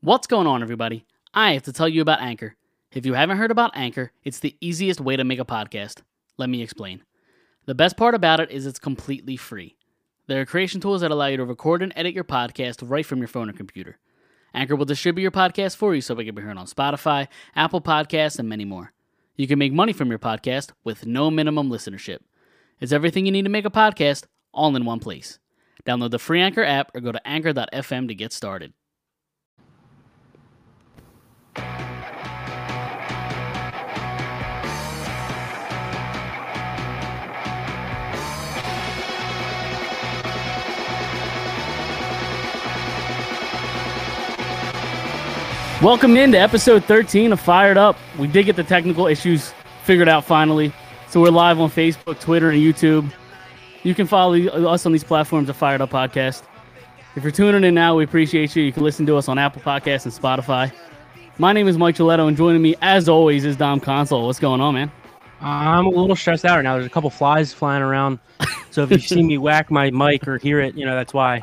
What's going on, everybody? I have to tell you about Anchor. If you haven't heard about Anchor, it's the easiest way to make a podcast. Let me explain. The best part about it is it's completely free. There are creation tools that allow you to record and edit your podcast right from your phone or computer. Anchor will distribute your podcast for you so it can be heard on Spotify, Apple Podcasts, and many more. You can make money from your podcast with no minimum listenership. It's everything you need to make a podcast, all in one place. Download the free Anchor app or go to anchor.fm to get started. Welcome into episode 13 of Fired Up. We did get the technical issues figured out finally. So we're live on Facebook, Twitter, and YouTube. You can follow us on these platforms at Fired Up Podcast. If you're tuning in now, we appreciate you. You can listen to us on Apple Podcasts and Spotify. My name is Mike Gilletto, and joining me, as always, is Dom Console. What's going on, man? I'm a little stressed out right now. There's a couple flies flying around. So if you see me whack my mic or hear it, you know, that's why.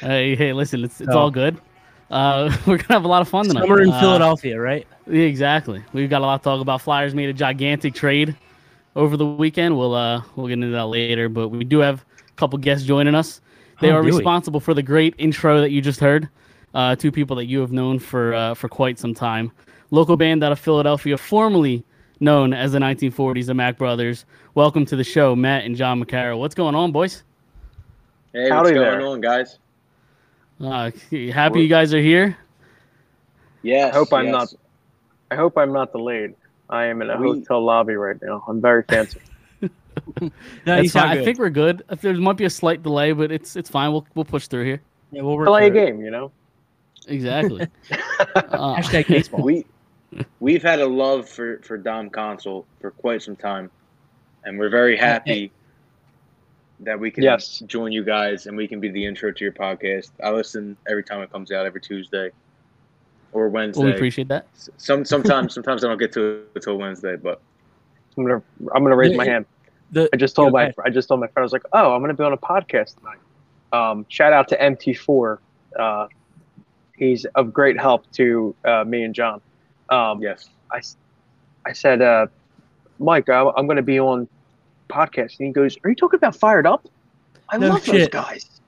Hey, listen, it's all good. We're gonna have a lot of fun tonight. Summer in Philadelphia, right? Yeah, exactly. We've got a lot to talk about. Flyers made a gigantic trade over the weekend. We'll get into that later, but we do have a couple guests joining us. They are responsible for the great intro that you just heard. Two people that you have known for quite some time. Local band out of Philadelphia, formerly known as the 1940s, the Mack Brothers. Welcome to the show, Matt and John McCarrow. What's going on, boys? Hey, howdy, what's going on, guys? Happy you guys are here. Yes. I hope I'm not delayed. I am in a hotel lobby right now. I'm very fancy. That's fine. I think we're good. If there might be a slight delay, but it's fine. We'll push through here. Yeah, we'll work delay a game, you know. Exactly. Hashtag baseball. We've had a love for Dom Console for quite some time, and we're very happy that we can join you guys and we can be the intro to your podcast. I listen every time it comes out, every Tuesday or Wednesday. Well, we appreciate that. Sometimes I don't get to it until Wednesday, but I'm gonna raise my hand. I just told my friend, I was like, oh, I'm gonna be on a podcast tonight. Shout out to MT4. He's of great help to me and John. Yes. I said, Mike, I'm gonna be on podcast, and he goes, are you talking about Fired Up? I love those guys.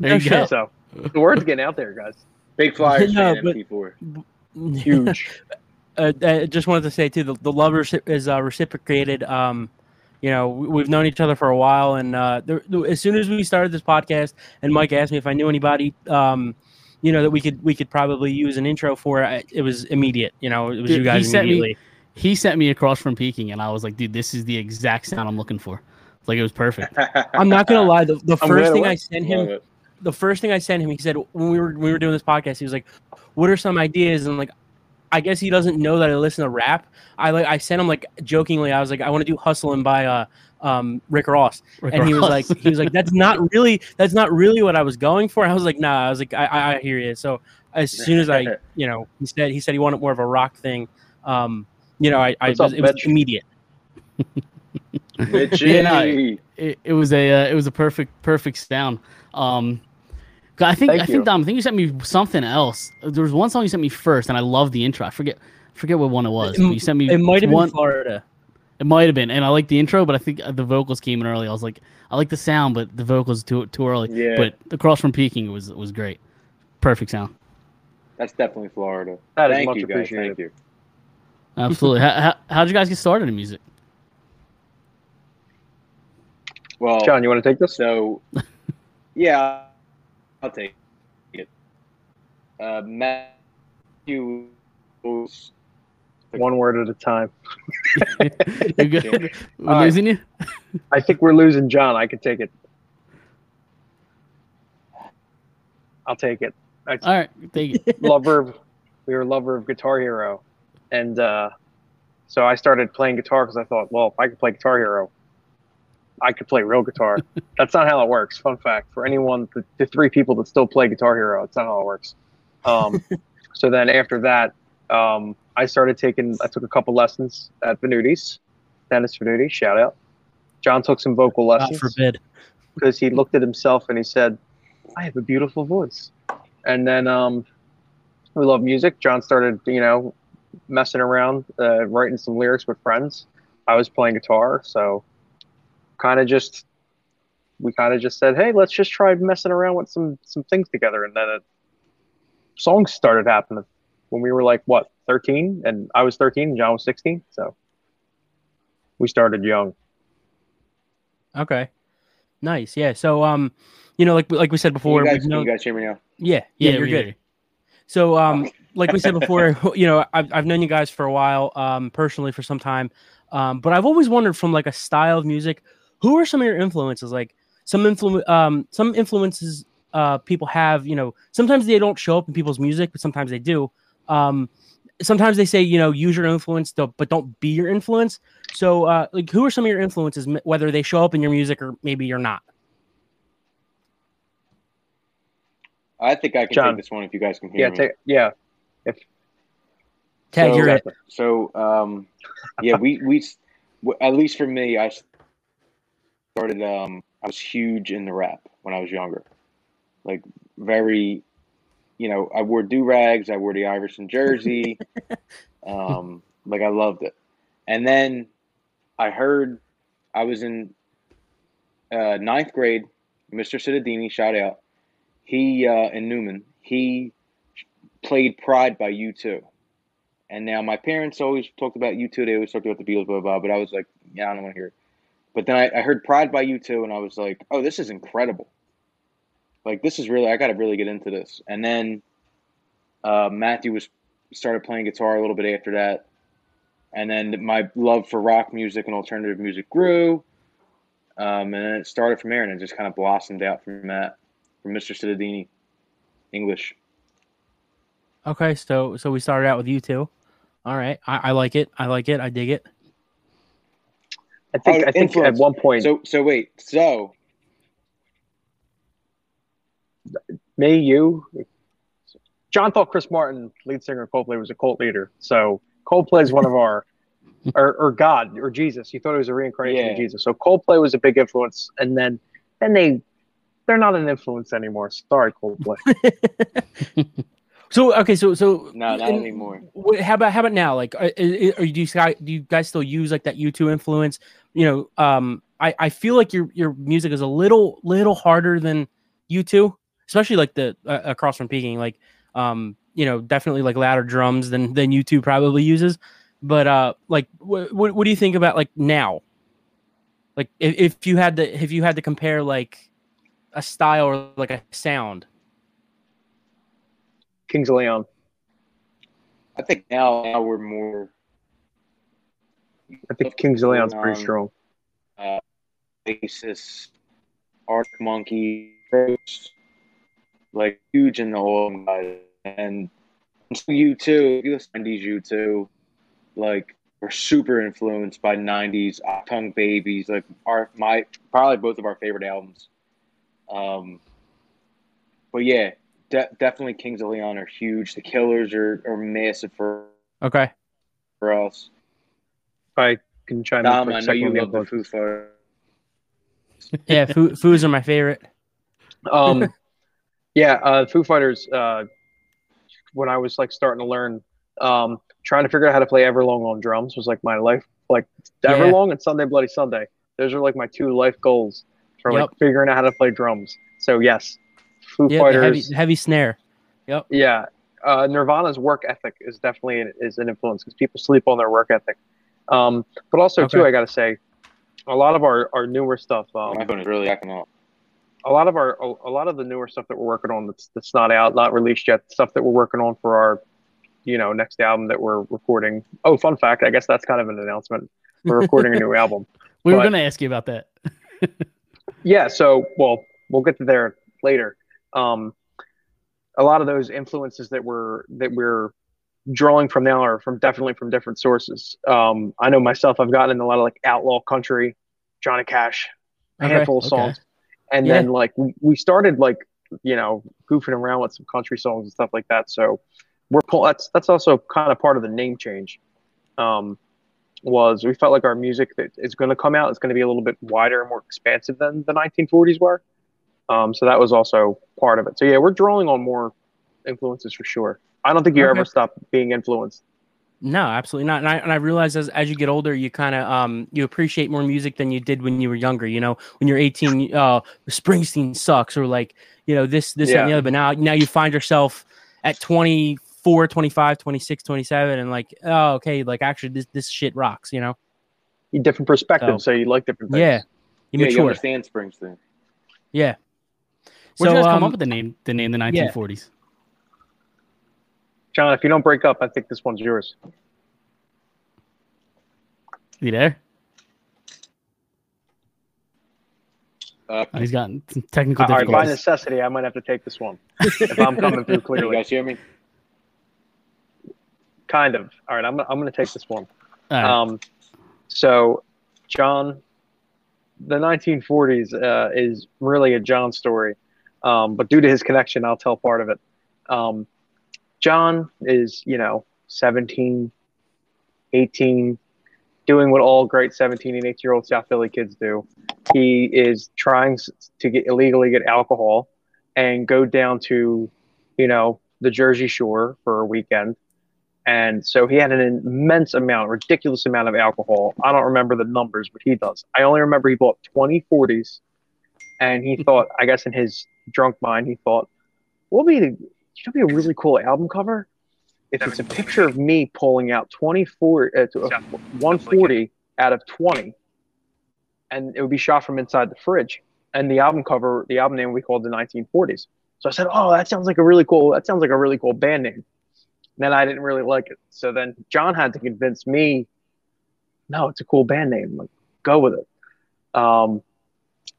There you go. So the word's getting out there, guys. Big Flyers fan, MP4. Huge. I just wanted to say, too, the love is reciprocated. You know, we've known each other for a while, and as soon as we started this podcast, and Mike asked me if I knew anybody, you know, that we could probably use an intro for, it was immediate. You know, it was you guys immediately. He sent me across from Peking, and I was like, dude, this is the exact sound I'm looking for. Like, it was perfect. I'm not going to lie. The first thing I sent him, he said, when we were doing this podcast, he was like, what are some ideas? And like, I guess he doesn't know that I listen to rap. I sent him, like, jokingly, I was like, I want to do Hustlin' by Rick Ross. He was like, that's not really what I was going for. I was like, nah, I was like, I hear you. So as soon as I, you know, he said he wanted more of a rock thing. You know, it was immediate. It was a perfect sound. I think Dom, I think you sent me something else. There was one song you sent me first, and I loved the intro. I forget what one it was. You sent me. It might have been Florida. It might have been, and I liked the intro, but I think the vocals came in early. I was like, I like the sound, but the vocals too early. Yeah. But Across from Peking was great. Perfect sound. That's definitely Florida. Thank you guys. Appreciated. Thank you. Absolutely. How'd you guys get started in music? Well, John, you want to take this? So, yeah, I'll take it. Matthew, one word at a time. You're good. We're losing you? I think we're losing John. I can take it. I'll take it. All right, thank you. We were a lover of Guitar Hero, and so I started playing guitar because I thought, well, if I could play Guitar Hero, I could play real guitar. That's not how it works. Fun fact for anyone, the three people that still play Guitar Hero, it's not how it works. So then after that, I took a couple lessons at Venuti's, Dennis Venuti, shout out. John took some vocal lessons. God forbid. Because he looked at himself and he said, I have a beautiful voice. And then we love music. John started, messing around, writing some lyrics with friends. I was playing guitar, so we kind of just said, hey, let's just try messing around with some things together. And then songs started happening when we were 13, and I was 13 and John was 16. So we started young. Okay. Nice. Yeah. So, like we said before, you guys hear me now? Yeah, you're good. So, like we said before, I've known you guys for a while, personally for some time. But I've always wondered from a style of music, who are some of your influences? Like some influences people have, sometimes they don't show up in people's music, but sometimes they do. Sometimes they say, use your influence, but don't be your influence. So who are some of your influences, whether they show up in your music or maybe you're not? I think I can John. Take this one if you guys can hear me. Tag, you're right. So, we at least for me, I started, I was huge in the rap when I was younger. Like very, I wore do-rags, I wore the Iverson jersey. I loved it. And then I was in ninth grade, Mr. Cittadini, shout out. He, in Newman, he played Pride by U2. And now my parents always talked about U2. They always talked about the Beatles, blah, blah, blah. But I was like, yeah, I don't want to hear it. But then I heard Pride by U2, and I was like, oh, this is incredible. Like, this is really, I got to really get into this. And then Matthew started playing guitar a little bit after that. And then my love for rock music and alternative music grew. And then it started from there, and it just kind of blossomed out from Mr. Cittadini, English. Okay, so we started out with U2. All right, I like it. I dig it. I think at one point. So John thought Chris Martin, lead singer of Coldplay, was a cult leader. So Coldplay is one of our, or God, or Jesus. He thought it was a reincarnation of Jesus. So Coldplay was a big influence, and then they're not an influence anymore. Sorry, Coldplay. So okay, so no, not anymore. How about now? Like, do you guys still use that U2 influence? I feel like your music is a little harder than U2, especially the across from Peking. Definitely louder drums than U2 probably uses. But what do you think about now? Like, if you had to compare a style or a sound. Kings of Leon. I think now we're more. I think Kings of Leon's pretty strong. Oasis, Arctic Monkey, Ghost, huge in the old guys, and U2. You listen to these U2, we're super influenced by '90s, Tongue Babies, probably both of our favorite albums. But yeah. Definitely Kings of Leon are huge. The Killers are massive for us. I can chime in. I know you love the Foo Fighters. Yeah, Foos are my favorite. Foo Fighters, when I was starting to learn, trying to figure out how to play Everlong on drums was my life. Everlong and Sunday Bloody Sunday. Those are my two life goals for figuring out how to play drums. So yes. Foo Fighters, heavy snare. Yep. Yeah, Nirvana's work ethic is definitely an influence because people sleep on their work ethic. But also too, I gotta say, a lot of our newer stuff. My phone is really acting up. A lot of the newer stuff that we're working on that's not out, not released yet. Stuff that we're working on for our, next album that we're recording. Oh, fun fact! I guess that's kind of an announcement. We're recording a new album. We were gonna ask you about that. We'll get to there later. a lot of those influences that we're drawing from now are definitely from different sources. I know myself, I've gotten in a lot of like outlaw country, Johnny Cash, handful of songs. And then like we started like, you know, goofing around with some country songs and stuff like that. So we're that's also kind of part of the name change. Was we felt like our music that is going to come out is going to be a little bit wider and more expansive than the 1940s were. So that was also part of it. So yeah, we're drawing on more influences for sure. I don't think you ever stop being influenced. No, absolutely not. And I realize as you get older, you kind of you appreciate more music than you did when you were younger. You know, when you're 18, Springsteen sucks, or like, you know, this and the other. But now you find yourself at 24, 25, 26, 27, and like, oh, okay, like actually this shit rocks. You know, different perspectives, so you like different things. Yeah, you understand Springsteen. Yeah. Where'd you guys come up with the name the 1940s? Yeah. John, if you don't break up, I think this one's yours. You there? He's gotten some technical difficulties. All right, by necessity, I might have to take this one. If I'm coming through clearly. You guys hear me? Kind of. All right, I'm going to take this one. Right. So, John, the 1940s is really a John story. But due to his connection, I'll tell part of it. John is, 17, 18, doing what all great 17 and 8-year-old South Philly kids do. He is trying to illegally get alcohol and go down to, the Jersey Shore for a weekend. And so he had an ridiculous amount of alcohol. I don't remember the numbers, but he does. I only remember he bought 20 40s, and he thought, I guess in his drunk mind, he thought, it'd be a really cool album cover if it's a picture of me pulling out 140 out of 20, and it would be shot from inside the fridge. And the album cover, the album name would be called the 1940s. So I said, "Oh, that sounds like a really cool band name." And then I didn't really like it. So then John had to convince me, "No, it's a cool band name. Like, go with it."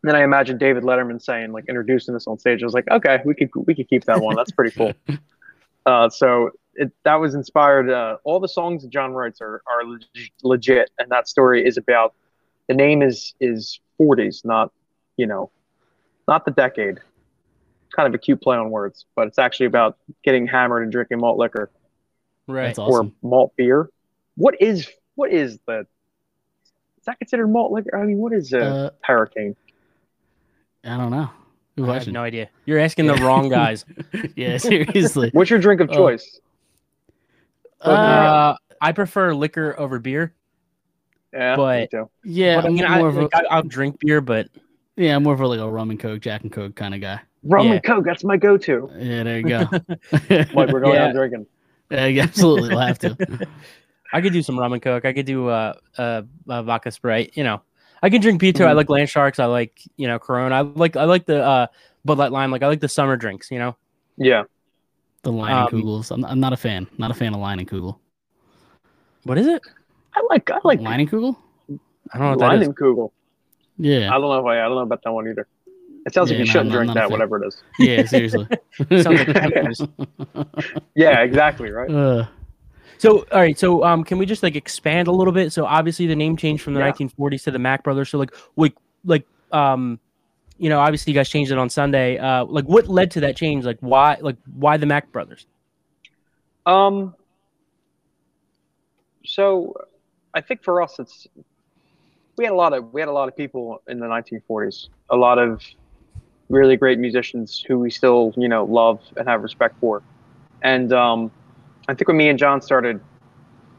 Then I imagined David Letterman saying, like, introducing us on stage. I was like, okay, we could keep that one. That's pretty cool. So that was inspired. All the songs that John writes are legit, and that story is about the name is 40s, not the decade. Kind of a cute play on words, but it's actually about getting hammered and drinking malt liquor, right? That's awesome. Or malt beer. What is the? Is that considered malt liquor? I mean, what is a hurricane? I don't know. I have no idea. You're asking the wrong guys. Yeah, seriously. What's your drink of choice? I prefer liquor over beer. Yeah, but me too. Yeah, but I'll drink beer, but yeah, I'm more of a rum and coke, Jack and Coke kind of guy. Rum and Coke, that's my go-to. Yeah, there you go. Like we're going out drinking. Yeah, you absolutely will have to. I could do some rum and coke. I could do vodka Sprite. I can drink beer too. I like Land Sharks. I like, Corona. I like the Bud Light Lime. Like, I like the summer drinks, Yeah. The Line and Kugels. I'm not a fan. Not a fan of Line and Kugel. What is it? I like Line and Kugel? I don't know what that is. Line and Kugel. Yeah. I don't know about that one either. It sounds like you shouldn't drink that, whatever it is. Yeah, seriously. Yeah, exactly, right? So, all right. So, can we just expand a little bit? So, obviously, the name changed from the 1940s to the Mack Brothers. So, obviously, you guys changed it on Sunday. What led to that change? Why the Mack Brothers? So, I think for us, it's we had a lot of people in the 1940s. A lot of really great musicians who we still love and have respect for, and I think when me and John started,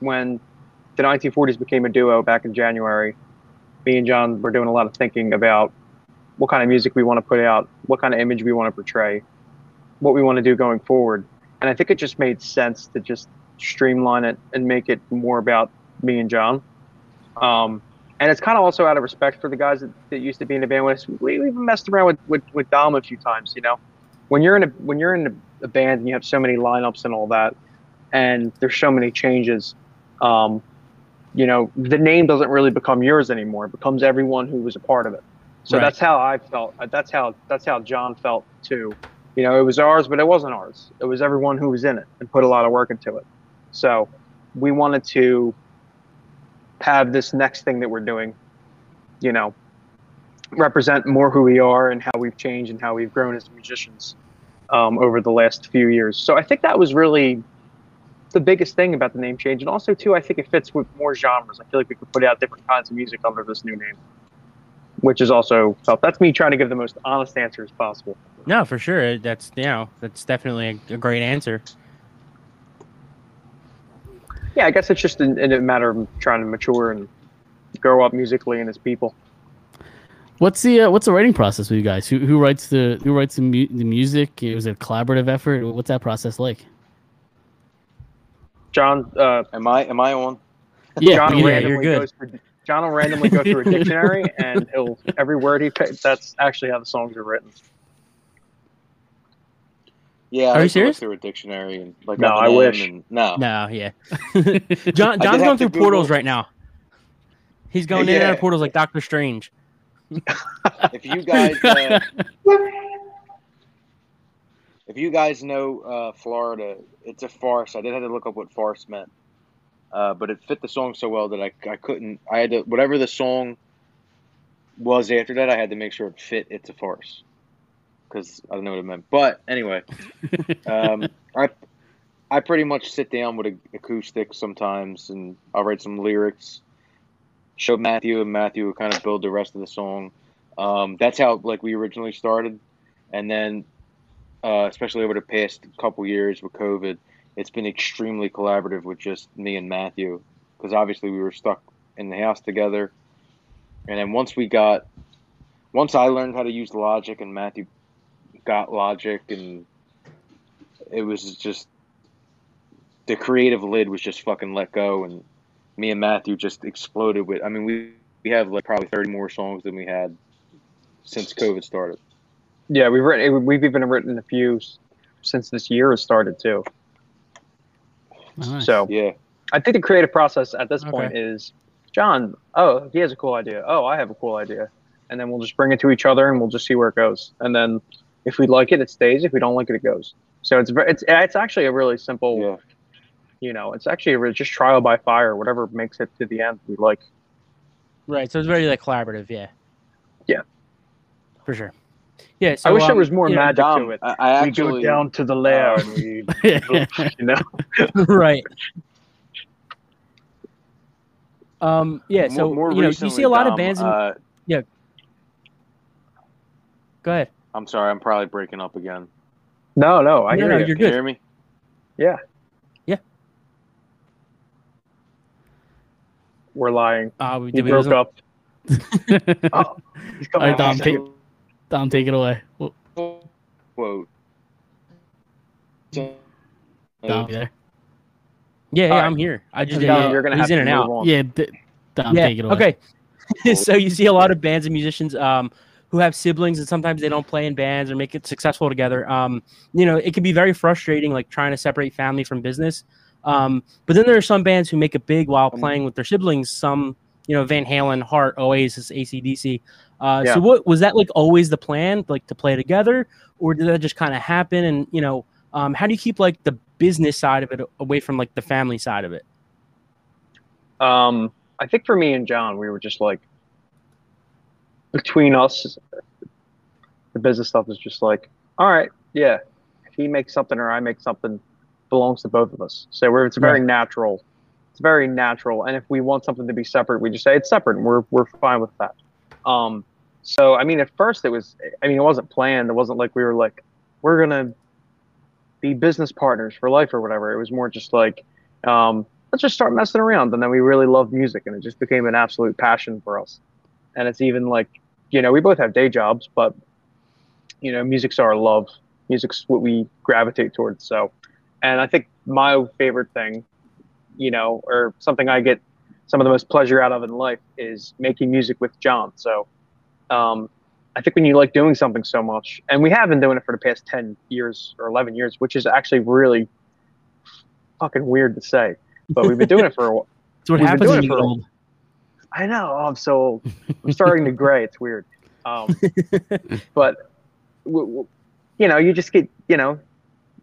when the 1940s became a duo back in January, me and John were doing a lot of thinking about what kind of music we want to put out, what kind of image we want to portray, what we want to do going forward. And I think it just made sense to just streamline it and make it more about me and John. And it's kind of also out of respect for the guys that used to be in the band with us. We even messed around with Dom a few times, When you're in a band and you have so many lineups and all that, and there's so many changes, the name doesn't really become yours anymore. It becomes everyone who was a part of it. So that's how I felt. That's how John felt too. You know, it was ours, but it wasn't ours. It was everyone who was in it and put a lot of work into it. So we wanted to have this next thing that we're doing, you know, represent more who we are and how we've changed and how we've grown as musicians over the last few years. So I think that was really the biggest thing about the name change. And also, too, I think it fits with more genres. I feel like we could put out different kinds of music under this new name, which is also tough. That's me trying to give the most honest answer as possible. No, for sure. That's, you know, that's definitely a great answer. Yeah, I guess it's just a matter of trying to mature and grow up musically and as people. What's the writing process with you guys? Who writes the music? Is it a collaborative effort? What's that process like? John, am I on? Yeah, you're good. John will randomly go through a dictionary, and he'll every word he picks. That's actually how the songs are written. Yeah, are you serious? Through a dictionary and like no, I wish. And, no, no, yeah. John's going through portals right now. He's going in and out of portals like Doctor Strange. If you guys know Florida, it's a farce. I did have to look up what farce meant, but it fit the song so well that I couldn't. I had to whatever the song was after that. I had to make sure it fit. It's a farce. Because I don't know what it meant. But anyway, I pretty much sit down with acoustics sometimes, and I'll write some lyrics, show Matthew, and Matthew will kind of build the rest of the song. That's how like we originally started. And then, especially over the past couple years with COVID, it's been extremely collaborative with just me and Matthew, because obviously we were stuck in the house together. And then once I learned how to use Logic and Matthew got Logic, and it was just the creative lid was just fucking let go, and me and Matthew just exploded with. I mean, we have like probably 30 more songs than we had since COVID started. Yeah, we've even written a few since this year has started too. Nice. So yeah, I think the creative process at this point is John. Oh, he has a cool idea. Oh, I have a cool idea, and then we'll just bring it to each other and we'll just see where it goes, and then. If we like it, it stays. If we don't like it, it goes. So it's actually a really simple, you know, it's actually just trial by fire. Whatever makes it to the end, we like. Right. So it's very like collaborative. Yeah. Yeah. For sure. Yeah. So I wish there was more magic to it. We go down to the lair and we, you know. Right. Yeah. So more you know, recently, you see a lot of bands. Yeah. Go ahead. I'm sorry, I'm probably breaking up again. No, I hear you. You're good. You hear me? Yeah. Yeah. We're lying. We broke up. Oh, all right, Dom, take it away. Whoa. Dom, you there? Yeah, right. I'm here. I just you're gonna he's in and out. On. Yeah, Dom, take it away. Okay. So you see a lot of bands and musicians. Who have siblings, and sometimes they don't play in bands or make it successful together. You know, it can be very frustrating, like trying to separate family from business. But then there are some bands who make it big while playing with their siblings. Some, you know, Van Halen, Heart, Oasis, AC/DC. So what was that like always the plan, like to play together, or did that just kind of happen? And, you know, how do you keep like the business side of it away from like the family side of it? I think for me and John, we were just like, between us, the business stuff is just like, all right, yeah, if he makes something or I make something, belongs to both of us. So it's very natural. It's very natural. And if we want something to be separate, we just say it's separate, and we're fine with that. So, I mean, at first it wasn't planned. It wasn't like we were like, we're going to be business partners for life or whatever. It was more just like, let's just start messing around. And then we really loved music, and it just became an absolute passion for us. And it's even like, you know, we both have day jobs, but, you know, music's our love. Music's what we gravitate towards. So, and I think my favorite thing, you know, or something I get some of the most pleasure out of in life is making music with John. So I think when you like doing something so much, and we have been doing it for the past 10 years or 11 years, which is actually really fucking weird to say, but we've been doing it for a while. That's what happens when you're old. I know. Oh, I'm so old. I'm starting to gray. It's weird. But you know, you just get, you know,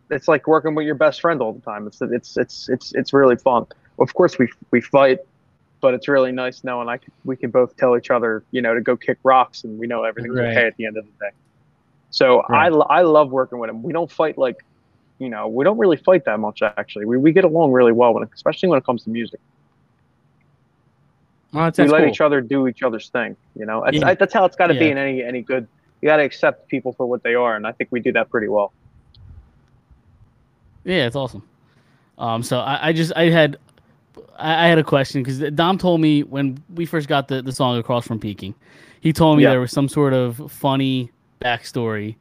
it's like working with your best friend all the time. It's really fun. Of course we fight, but it's really nice knowing we can both tell each other, you know, to go kick rocks and we know everything's okay at the end of the day. So right. I love working with him. We don't fight like, you know, we don't really fight that much actually. We get along really well, especially when it comes to music. Well, we let each other do each other's thing, you know. That's how it's got to be in any good. You got to accept people for what they are, and I think we do that pretty well. Yeah, it's awesome. So I had a question because Dom told me when we first got the song Across from Peking, he told me there was some sort of funny backstory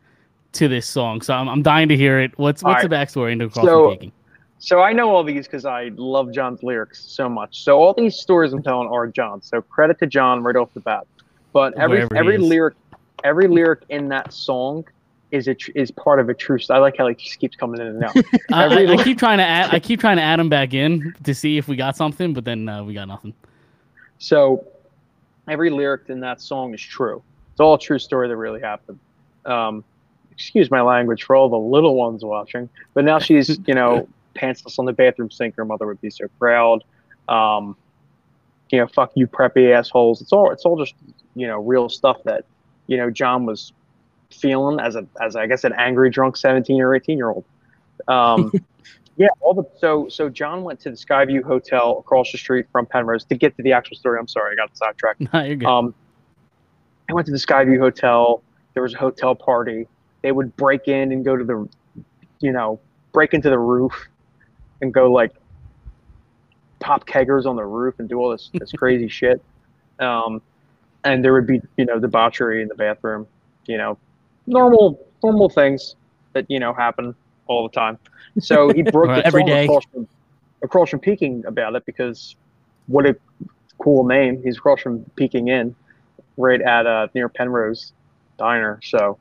to this song. So I'm dying to hear it. What's the backstory into Across from Peking? So I know all these because I love John's lyrics so much. So all these stories I'm telling are John. So credit to John right off the bat. But every lyric in that song is part of a true story. I like how he just keeps coming in and out. I keep trying to add him back in to see if we got something, but then we got nothing. So every lyric in that song is true. It's all a true story that really happened. Excuse my language for all the little ones watching, but now she's, you know. Pantsless on the bathroom sink, her mother would be so proud. You know, fuck you, preppy assholes. It's all just, you know, real stuff that, you know, John was feeling as I guess an angry drunk 17 or 18-year-old. So John went to the Skyview Hotel across the street from Penrose to get to the actual story. I'm sorry, I got sidetracked. No, you're good. I went to the Skyview Hotel. There was a hotel party. They would break in and go to the, you know, break into the roof. And go like pop keggers on the roof and do all this crazy shit. And there would be, you know, debauchery in the bathroom, you know, normal things that, you know, happen all the time. So he broke the every day across from Peking about it because what a cool name. He's across from Peking Inn right at near Penrose Diner. So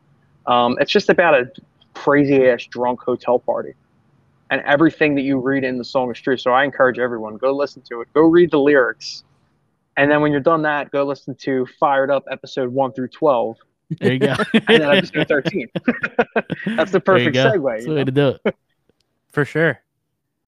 it's just about a crazy ass drunk hotel party. And everything that you read in the song is true. So I encourage everyone, go listen to it. Go read the lyrics. And then when you're done that, go listen to Fired Up episode 1 through 12. There you go. And then episode 13. That's the perfect segue. That's the way to do it. For sure.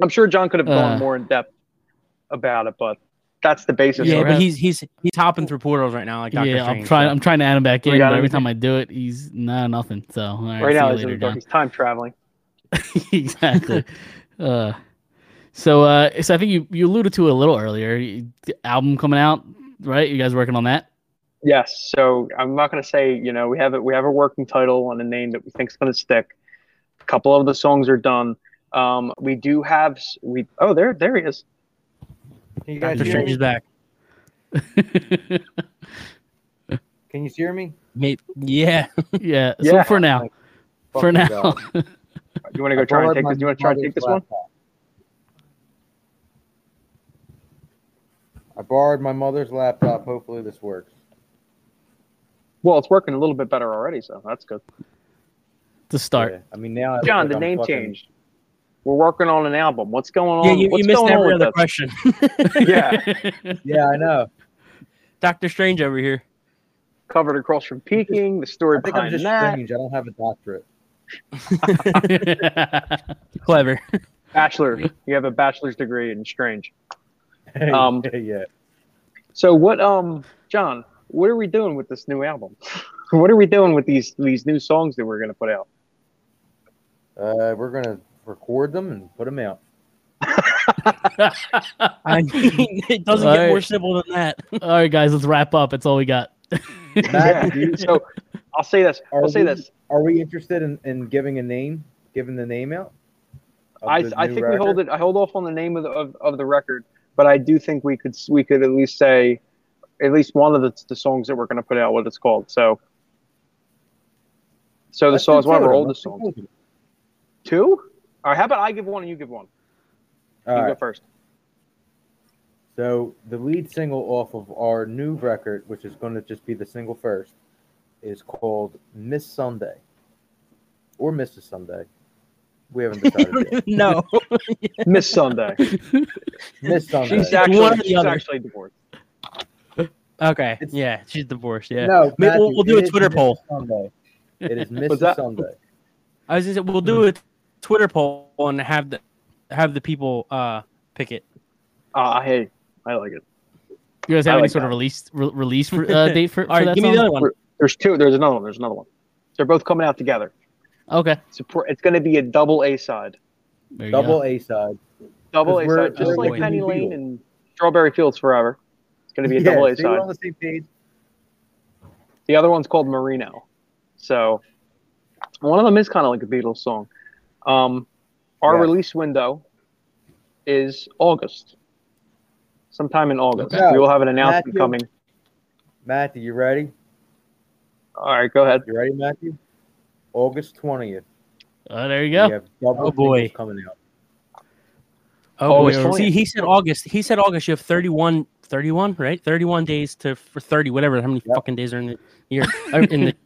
I'm sure John could have gone more in depth about it, but that's the basis. Yeah, but he's hopping through portals right now, like Dr. Strange. I'm trying to add him back in, but every time I do it, he's nothing. So all right now he's time traveling. Exactly. So I think you alluded to it a little earlier. The album coming out, right? You guys working on that? Yes. So I'm not going to say, you know, we have a working title and a name that we think is going to stick. A couple of the songs are done. We do have there he is. Can you guys hear me? Back. Can you hear me? Yeah. So for now. Do you want to go try and take this? Do you want to try and take this one? I borrowed my mother's laptop. Hopefully this works. Well, it's working a little bit better already, so that's good. To start. Yeah. I mean, now John, the name changed. We're working on an album. What's going on? Yeah, you missed every other question. Yeah, I know. Dr. Strange over here. Covered Across from Peking, the story behind I'm just that. Strange. I don't have a doctorate. Clever. Bachelor. You have a bachelor's degree in Strange. So what, John, what are we doing with this new album? What are we doing with these new songs that we're going to put out? We're going to record them and put them out. I mean, it doesn't get more simple than that. All right, guys, let's wrap up. That's all we got. Yeah, dude, so I'll say this. Are we interested in giving a name? Giving the name out? I think record? We hold it. I hold off on the name of the record, but I do think we could at least say at least one of the songs that we're going to put out what it's called. So the song is one of our oldest songs. Two? All right. How about I give one and you give one? You go first. So the lead single off of our new record, which is going to just be the single first, is called Miss Sunday or Mrs. Sunday. We haven't decided yet. No. Miss Sunday. Miss Sunday. She's actually divorced. Okay. She's divorced. Yeah. No, Matthew, we'll do a Twitter poll. It is Mrs. Sunday. I was just saying, we'll do a Twitter poll and have the people pick it. I like it. You guys have any sort of release date for? All right, give me the other one. There's two. There's another one. They're both coming out together. Okay. It's going to be a double A side. Double A side. Just like Penny Lane and Strawberry Fields Forever. It's going to be a double A side. We're on the same page. The other one's called Merino. So one of them is kind of like a Beatles song. Our release window is August. Sometime in August. Okay. We will have an announcement coming. Matthew, you ready? All right, go ahead. You ready, Matthew? August 20th. Oh, there you go. Oh boy, coming out. Oh boy. See, he said August. He said August. You have 31, right? 31 days for 30, whatever. How many fucking days are in the year?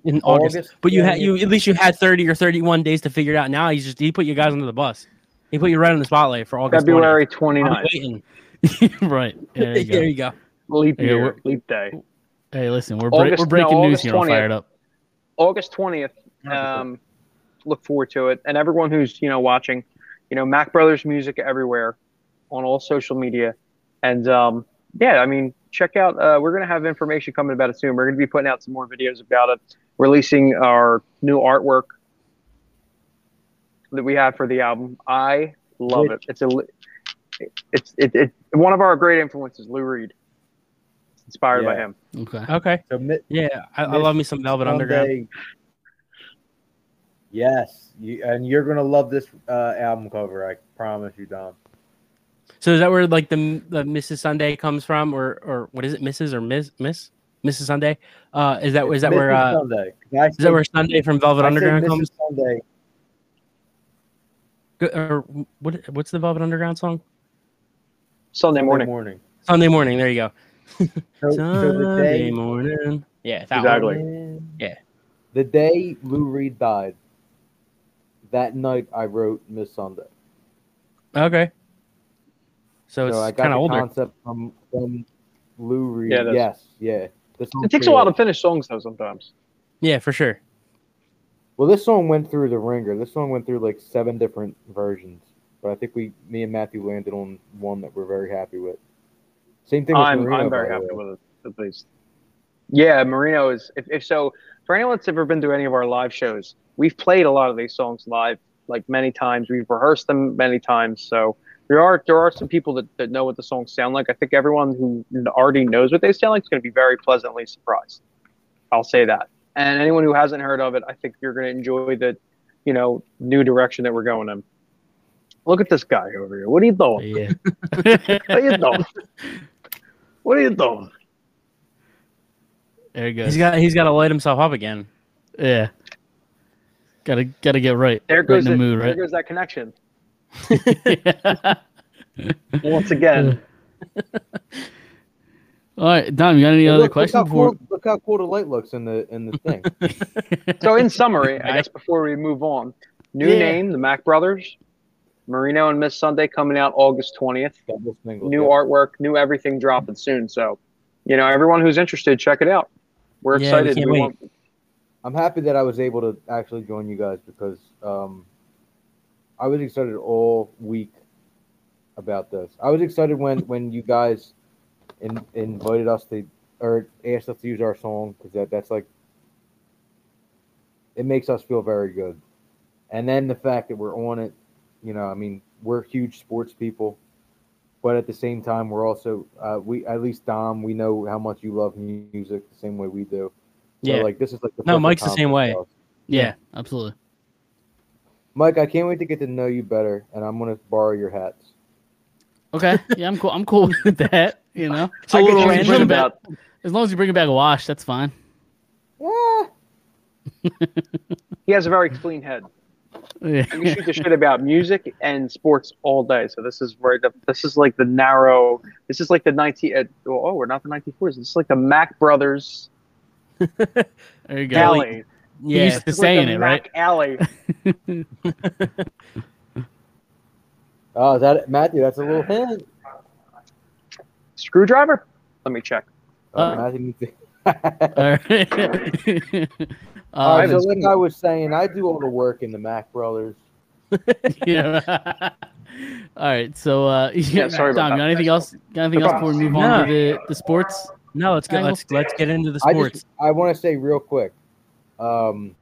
in August. But you at least had 30 or 31 days to figure it out. Now he put you guys under the bus. He put you right on the spotlight for August. February 29th. Right. Yeah, there you go. Leap year. Leap day. Hey, listen, we're breaking news here. I'm fired up. August 20th. Look forward to it, and everyone who's watching, Mack Brothers music everywhere, on all social media, and check out. We're gonna have information coming about it soon. We're gonna be putting out some more videos about it, releasing our new artwork that we have for the album. I love it. It's one of our great influences, Lou Reed. It's inspired by him. Okay. So, I love me some Velvet Underground. Yes, you're gonna love this album cover. I promise you, Dom. So is that where like the Mrs. Sunday comes from, or what is it, Mrs. or Miss Mrs. Sunday? Is that where Sunday from Velvet Underground comes? Sunday. Or what's the Velvet Underground song? Sunday morning. Sunday morning. There you go. Sunday morning. Yeah, exactly. One. Yeah. The day Lou Reed died, that night I wrote Miss Sunday. Okay. So it's kind of older. Concept from Lou Reed. Yeah, it takes a while to finish songs, though, sometimes. Yeah, for sure. Well, this song went through the ringer. This song went through like 7 different versions. But I think me and Matthew landed on one that we're very happy with. Same thing with Merino. I'm very happy with it, at least. Yeah, Merino is... If so... For anyone that's ever been to any of our live shows, we've played a lot of these songs live, like many times. We've rehearsed them many times. So there are some people that know what the songs sound like. I think everyone who already knows what they sound like is going to be very pleasantly surprised. I'll say that. And anyone who hasn't heard of it, I think you're going to enjoy the, new direction that we're going in. Look at this guy over here. What are you doing? Yeah. What are you doing? There he goes. He's got to light himself up again. Yeah. Got to get right. There goes that connection. Once again. All right, Dom, you got any other questions? Look how cool the light looks in the thing. So in summary, I guess before we move on, new name, the Mack Brothers, Merino and Miss Sunday coming out August 20th. New artwork, new everything dropping soon. So, everyone who's interested, check it out. We're excited. I'm happy that I was able to actually join you guys because I was excited all week about this. I was excited when you guys invited us to or asked us to use our song because that's like it makes us feel very good. And then the fact that we're on it, you know, I mean, we're huge sports people, but at the same time, we're also, we, at least Dom, we know how much you love music the same way we do. Yeah. So, like, this is like the no, Mike's the same way. Yeah, absolutely. Mike, I can't wait to get to know you better, and I'm going to borrow your hats. Okay. Yeah, I'm cool. I'm cool with that, you know. It's a little random about. As long as you bring it back a wash, that's fine. Yeah. He has a very clean head. Yeah. We shoot the shit about music and sports all day. So this is where this is like the 1940s. It's like the Mack Brothers. There you go. Alley. Yeah, used to saying it, right? Mack Alley. Oh, is that it, Matthew? That's a little hint. Screwdriver? Let me check. All right. So like I was saying, I do all the work in the Mack Brothers. Yeah. All right. So, sorry, Dom, you got anything else? Got anything else before we move on to the sports? No, let's go. Let's get into the sports. I want to say real quick, the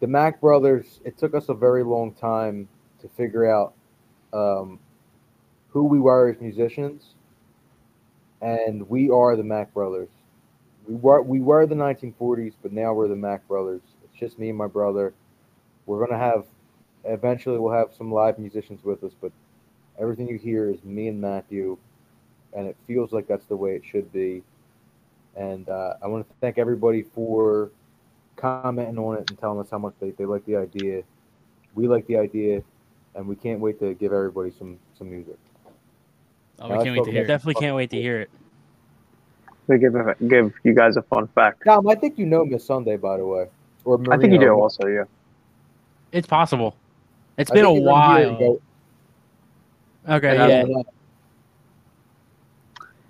Mack Brothers. It took us a very long time to figure out who we were as musicians, and we are the Mack Brothers. We were the 1940s, but now we're the Mack Brothers. It's just me and my brother. We're gonna have eventually we'll have some live musicians with us, but everything you hear is me and Matthew, and it feels like that's the way it should be. And I want to thank everybody for commenting on it and telling us how much they like the idea. We like the idea, and we can't wait to give everybody some music. Oh, we can't wait to hear it. Definitely can't wait to hear it. We give you guys a fun fact. Dom, I think you know Miss Sunday, by the way. Or Marino. I think you do also, yeah. It's possible. It's been a while. Okay. Yeah.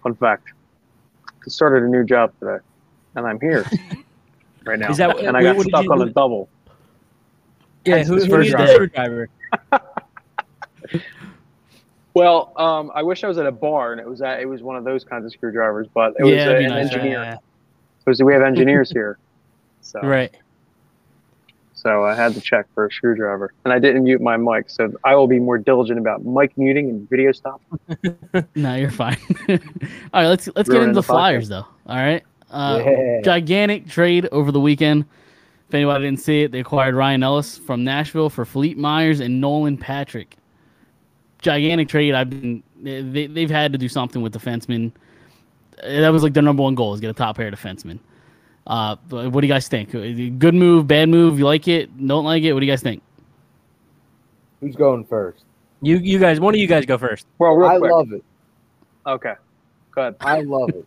Fun fact. I started a new job today, and I'm here right now. And I got stuck on a double. Yeah, who's the screwdriver? Well, I wish I was at a bar, and it was one of those kinds of screwdrivers, but it was an engineer. Right, yeah. So we have engineers here, so. Right? So I had to check for a screwdriver, and I didn't mute my mic, so I will be more diligent about mic muting and video stop. No, you're fine. All right, let's get into the Flyers, though. All right, gigantic trade over the weekend. If anybody didn't see it, they acquired Ryan Ellis from Nashville for Philippe Myers and Nolan Patrick. Gigantic trade. They've had to do something with defensemen. That was like their number one goal is get a top pair defenseman. What do you guys think? Good move, bad move? You like it? Don't like it? What do you guys think? Who's going first? You guys. One of you guys go first. Well, real quick. I love it. Okay, go ahead. I love it.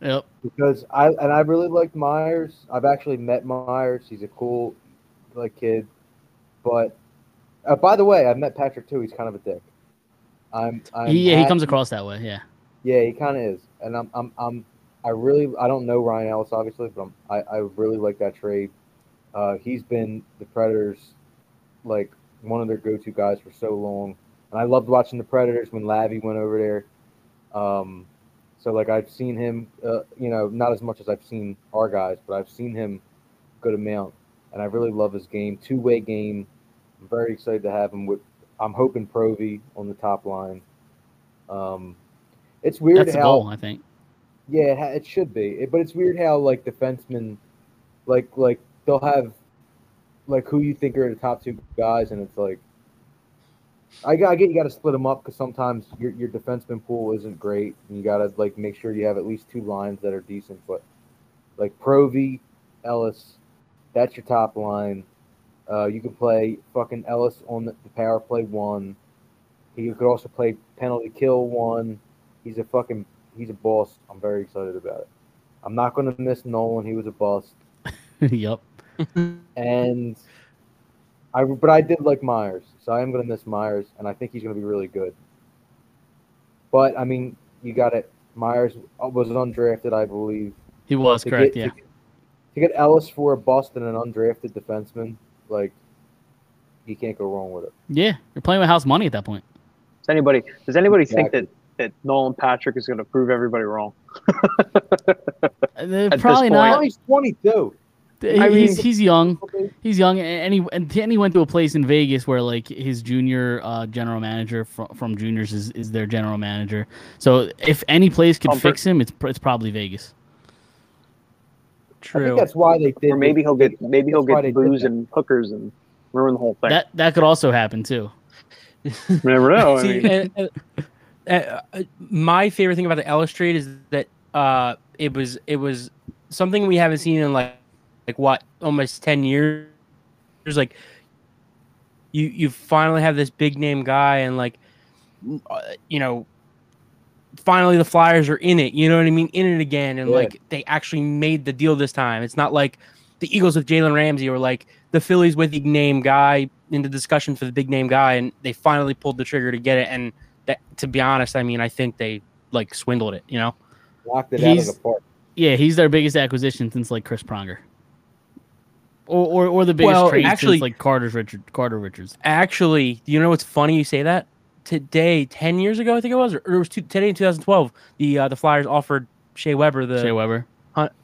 Yep. Because I really liked Myers. I've actually met Myers. He's a cool, kid. But by the way, I've met Patrick too. He's kind of a dick. He comes across that way. Yeah. Yeah, he kind of is. And I don't know Ryan Ellis obviously, but I really like that trade. He's been the Predators one of their go-to guys for so long, and I loved watching the Predators when Lavi went over there. So, I've seen him, not as much as I've seen our guys, but I've seen him a good amount, and I really love his game. Two-way game. I'm very excited to have him. I'm hoping Provy on the top line. It's weird. That's the goal, I think. Yeah, it should be. But it's weird how, defensemen, they'll have, who you think are the top two guys, and it's I get you got to split them up because sometimes your defenseman pool isn't great, and you got to make sure you have at least two lines that are decent. But Provy, Ellis, that's your top line. You can play fucking Ellis on the power play one. He could also play penalty kill one. He's a boss. I'm very excited about it. I'm not going to miss Nolan. He was a bust. Yep. And. But I did like Myers, so I am going to miss Myers, and I think he's going to be really good. But, I mean, you got it. Myers was undrafted, I believe. He was, correct, yeah. To get Ellis for a bust and an undrafted defenseman, you can't go wrong with it. Yeah, you're playing with house money at that point. Does anybody think that Nolan Patrick is going to prove everybody wrong? Probably not. He's 22. He's young, and he went to a place in Vegas where like his junior general manager from juniors is their general manager. So if any place could fix him, it's probably Vegas. True. I think that's why they did. Or maybe he'll get booze and hookers and ruin the whole thing. That could also happen too. Never know. My favorite thing about the Ellis trade is that it was something we haven't seen in like what, almost 10 years. There's like you finally have this big name guy, and like finally the Flyers are in it, you know what I mean, in it again, and like they actually made the deal this time. It's not like the Eagles with Jalen Ramsey or like the Phillies with the name guy in the discussion for the big name guy, and they finally pulled the trigger to get it. And that, to be honest, I mean, I think they like swindled it, you know, locked it out of the park. Yeah, he's their biggest acquisition since like Chris Pronger. Or the biggest trade since like Carter Richards. Actually, you know what's funny? You say that today, 10 years ago, I think it was, or it was today in 2012. The Flyers offered Shea Weber, the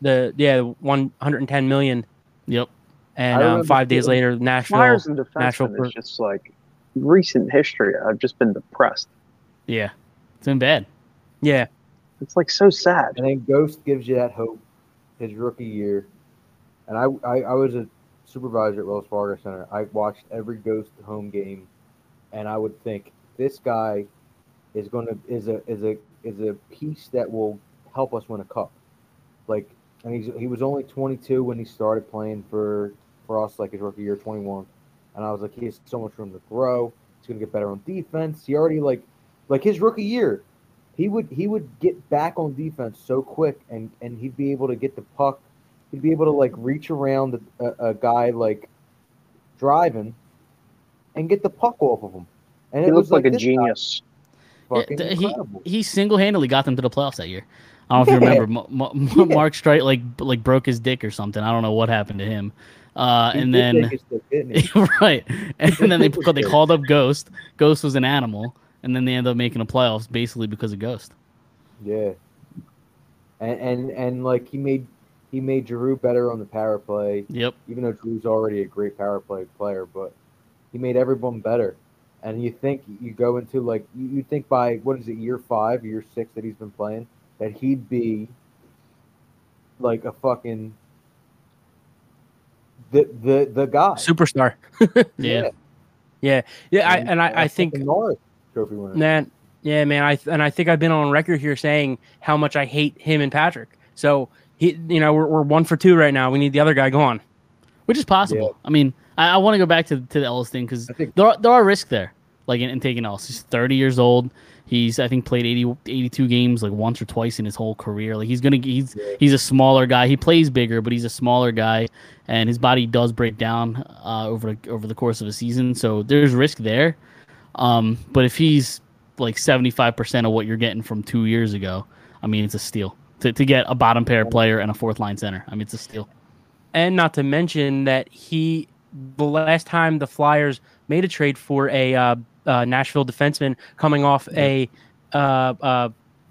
$110 million. Yep. And 5 days later, Nashville. It's just like recent history. I've just been depressed. Yeah, it's been bad. Yeah, it's like so sad. And then Ghost gives you that hope. His rookie year. And I was a supervisor at Wells Fargo Center. I watched every Ghost home game, and I would think this guy is a piece that will help us win a cup. Like, and he was only 22 when he started playing for us, like his rookie year, 21. And I was like, he has so much room to grow. He's gonna get better on defense. He already like his rookie year, he would get back on defense so quick, and he'd be able to get the puck. He'd be able to like reach around a guy like driving and get the puck off of him. And it looks like a genius. He single-handedly got them to the playoffs that year. I don't know if you remember. Mark Streit like broke his dick or something. I don't know what happened to him. And then dick, right, and then they called up Ghost. Ghost was an animal, and then they ended up making the playoffs basically because of Ghost. Yeah, and like he made. He made Giroux better on the power play. Yep. Even though Giroux's already a great power play player, but he made everyone better. And you think you go into like you think by what is it, year 5, year 6 that he's been playing, that he'd be like a fucking the guy superstar. Yeah. I think Norris trophy winner. Man, yeah, man. I think I've been on record here saying how much I hate him and Patrick. So. We're 1 for 2 right now. We need the other guy gone, which is possible. Yeah. I mean, I want to go back to the Ellis thing because there are risks there, like in taking Ellis. He's 30 years old. He's I think played 82 games like once or twice in his whole career. Like he's a smaller guy. He plays bigger, but he's a smaller guy, and his body does break down over the course of a season. So there's risk there, but if he's like 75% of what you're getting from 2 years ago, I mean, it's a steal. To get a bottom pair player and a fourth line center. I mean, it's a steal. And not to mention that the last time the Flyers made a trade for a Nashville defenseman coming off a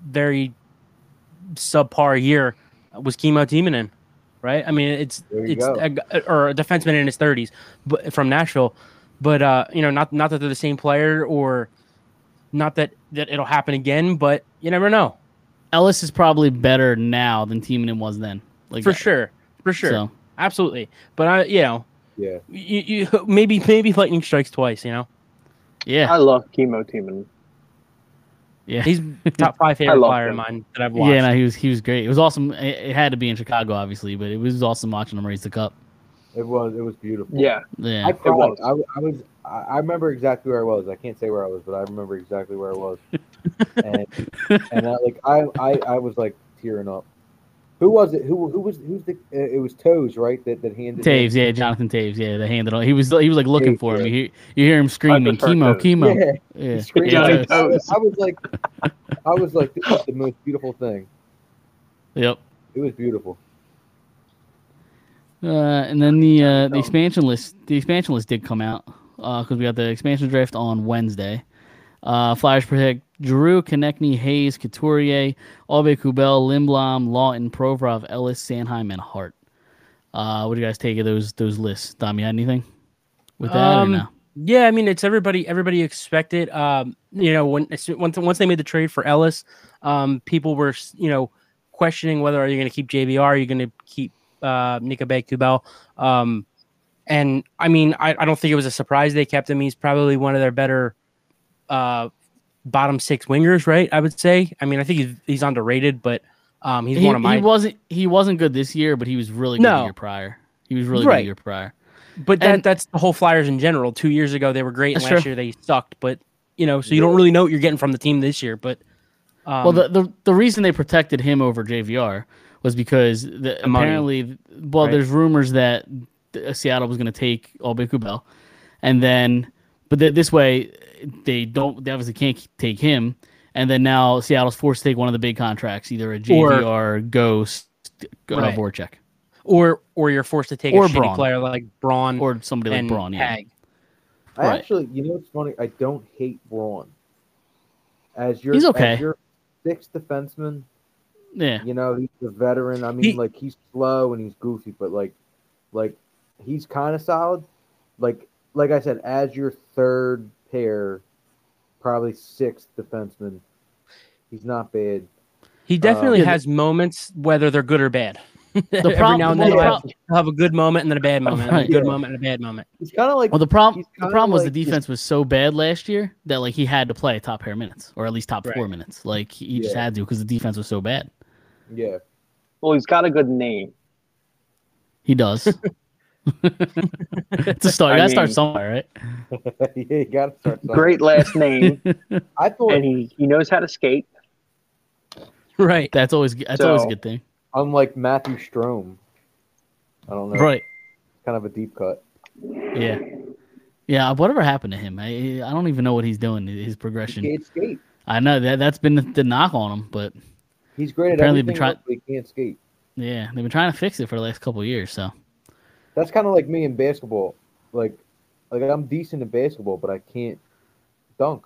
very subpar year was Kimmo Timonen, right? I mean, it's a defenseman in his 30s but from Nashville. But, not that they're the same player or not that it'll happen again, but you never know. Ellis is probably better now than Timonen was then. Like For sure. So. Absolutely. But maybe lightning strikes twice, you know? Yeah. I love Kimmo Timonen. Yeah. He's top 5 favorite player of mine that I've watched. Yeah, no, he was great. It was awesome. It had to be in Chicago, obviously, but it was awesome watching him raise the cup. It was beautiful. Yeah. I remember exactly where I was. I can't say where I was, but I remember exactly where I was. And I was like tearing up. Who was it? It was Toews, right? That handed Toews, yeah, Jonathan Toews, yeah, that handed on. He was like looking for him. You hear him screaming, Kimmo. Yeah. Screaming. I was like, this is the most beautiful thing. Yep. It was beautiful. And then the expansion list. The expansion list did come out because we got the expansion draft on Wednesday. Flyers protect Giroux, Konechny, Hayes, Couturier, Aubé Kubel, Lindblom, Lawton, Provorov, Ellis, Sanheim, and Hart. What do you guys take of those lists? Dom, you had anything with that or no? Yeah, I mean, it's everybody expected. Once they made the trade for Ellis, people were questioning whether are you going to keep JVR, are you going to keep Nickeback Kubel. And I mean, I don't think it was a surprise they kept him. He's probably one of their better bottom six wingers, right? I would say. I mean, I think he's underrated, but he's one of mine. He wasn't good this year, but he was really good the year prior. He was really good the year prior. But that's the whole Flyers in general. 2 years ago, they were great, and last year they sucked. But, so you don't really know what you're getting from the team this year. But the reason they protected him over JVR was because there's rumors that Seattle was going to take Albin Kubel. And then, but this way, they obviously can't take him. And then now Seattle's forced to take one of the big contracts, either a JVR, Ghost, Voracek. Or you're forced to take a shitty player like Braun. Or somebody like Braun, yeah. Hag. Actually, it's funny? I don't hate Braun. He's okay. As your sixth defenseman, yeah. He's a veteran. I mean, he's slow and he's goofy, but, he's kind of solid. Like I said, as your third pair, probably sixth defenseman, he's not bad. He definitely has moments, whether they're good or bad. Every now and then he'll have a good moment and then a bad moment, right. A good moment and a bad moment. It's kind of like the problem was the defense was so bad last year that he had to play top pair minutes or at least top 4 minutes. He just had to because the defense was so bad. Yeah. Well, he's got a good name. He does. It's a start. You gotta start somewhere, right? Yeah, you gotta start somewhere. Great last name. I thought, and he knows how to skate. Right. That's always a good thing. Unlike Matthew Strome. I don't know. Right. Kind of a deep cut. Yeah. Yeah, whatever happened to him. I don't even know what he's doing, his progression. He can't skate. I know. That's been the knock on him, but... He's great at everything, but he can't skate. Yeah, they've been trying to fix it for the last couple of years, so... That's kind of like me in basketball. I'm decent in basketball, but I can't dunk.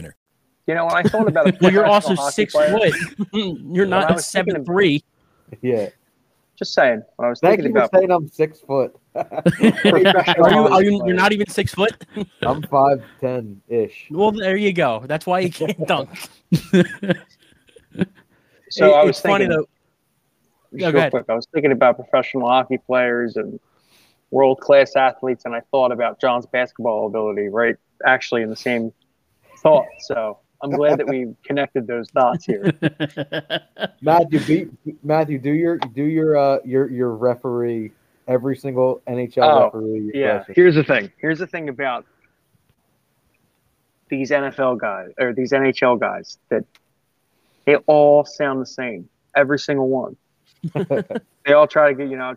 When I thought about it, well, you're also 6 foot. You're not 7'3". Yeah, just saying. When I was thinking about saying I'm 6 foot. Are you? You're not even 6 foot. I'm 5'10" ish. Well, there you go. That's why you can't dunk. I was thinking about professional hockey players and world class athletes, and I thought about John's basketball ability. Right, actually, in the same thought. So I'm glad that we connected those dots here. Matthew, do your referee, every single NHL referee. Yeah. Referee. Here's the thing about these NFL guys or these NHL guys, that they all sound the same. Every single one. They all try to get, trying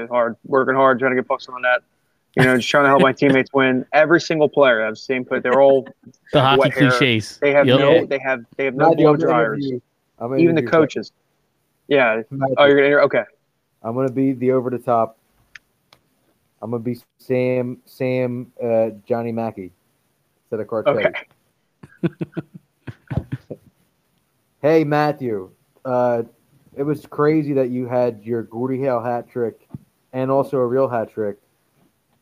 to get pucks on the net. Just trying to help my teammates win. Every single player has the same put. They're all the hockey cliches. They have no blow dryers. Even the coaches. Yeah. Oh, you're gonna okay. I'm gonna be the over the top. I'm gonna be Sam Johnny Mackey instead of Cartwright. Okay. Hey Matthew, it was crazy that you had your Gordie Howe hat trick and also a real hat trick.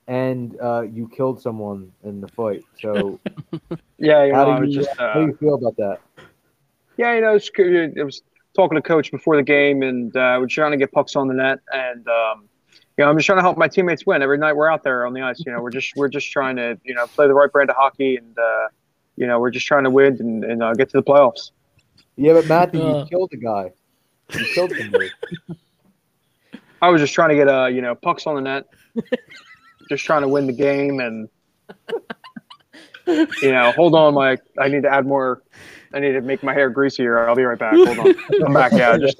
And you killed someone in the fight. So, how do you feel about that? Yeah, I was talking to Coach before the game, and we're trying to get pucks on the net, and I'm just trying to help my teammates win. Every night we're out there on the ice, we're just trying to play the right brand of hockey, and we're just trying to win and get to the playoffs. Yeah, but Matthew, you killed the guy. You killed him. I was just trying to get pucks on the net. Just trying to win the game and, hold on, I need to add more. I need to make my hair greasier. I'll be right back. Hold on. I'm back. Yeah. Just,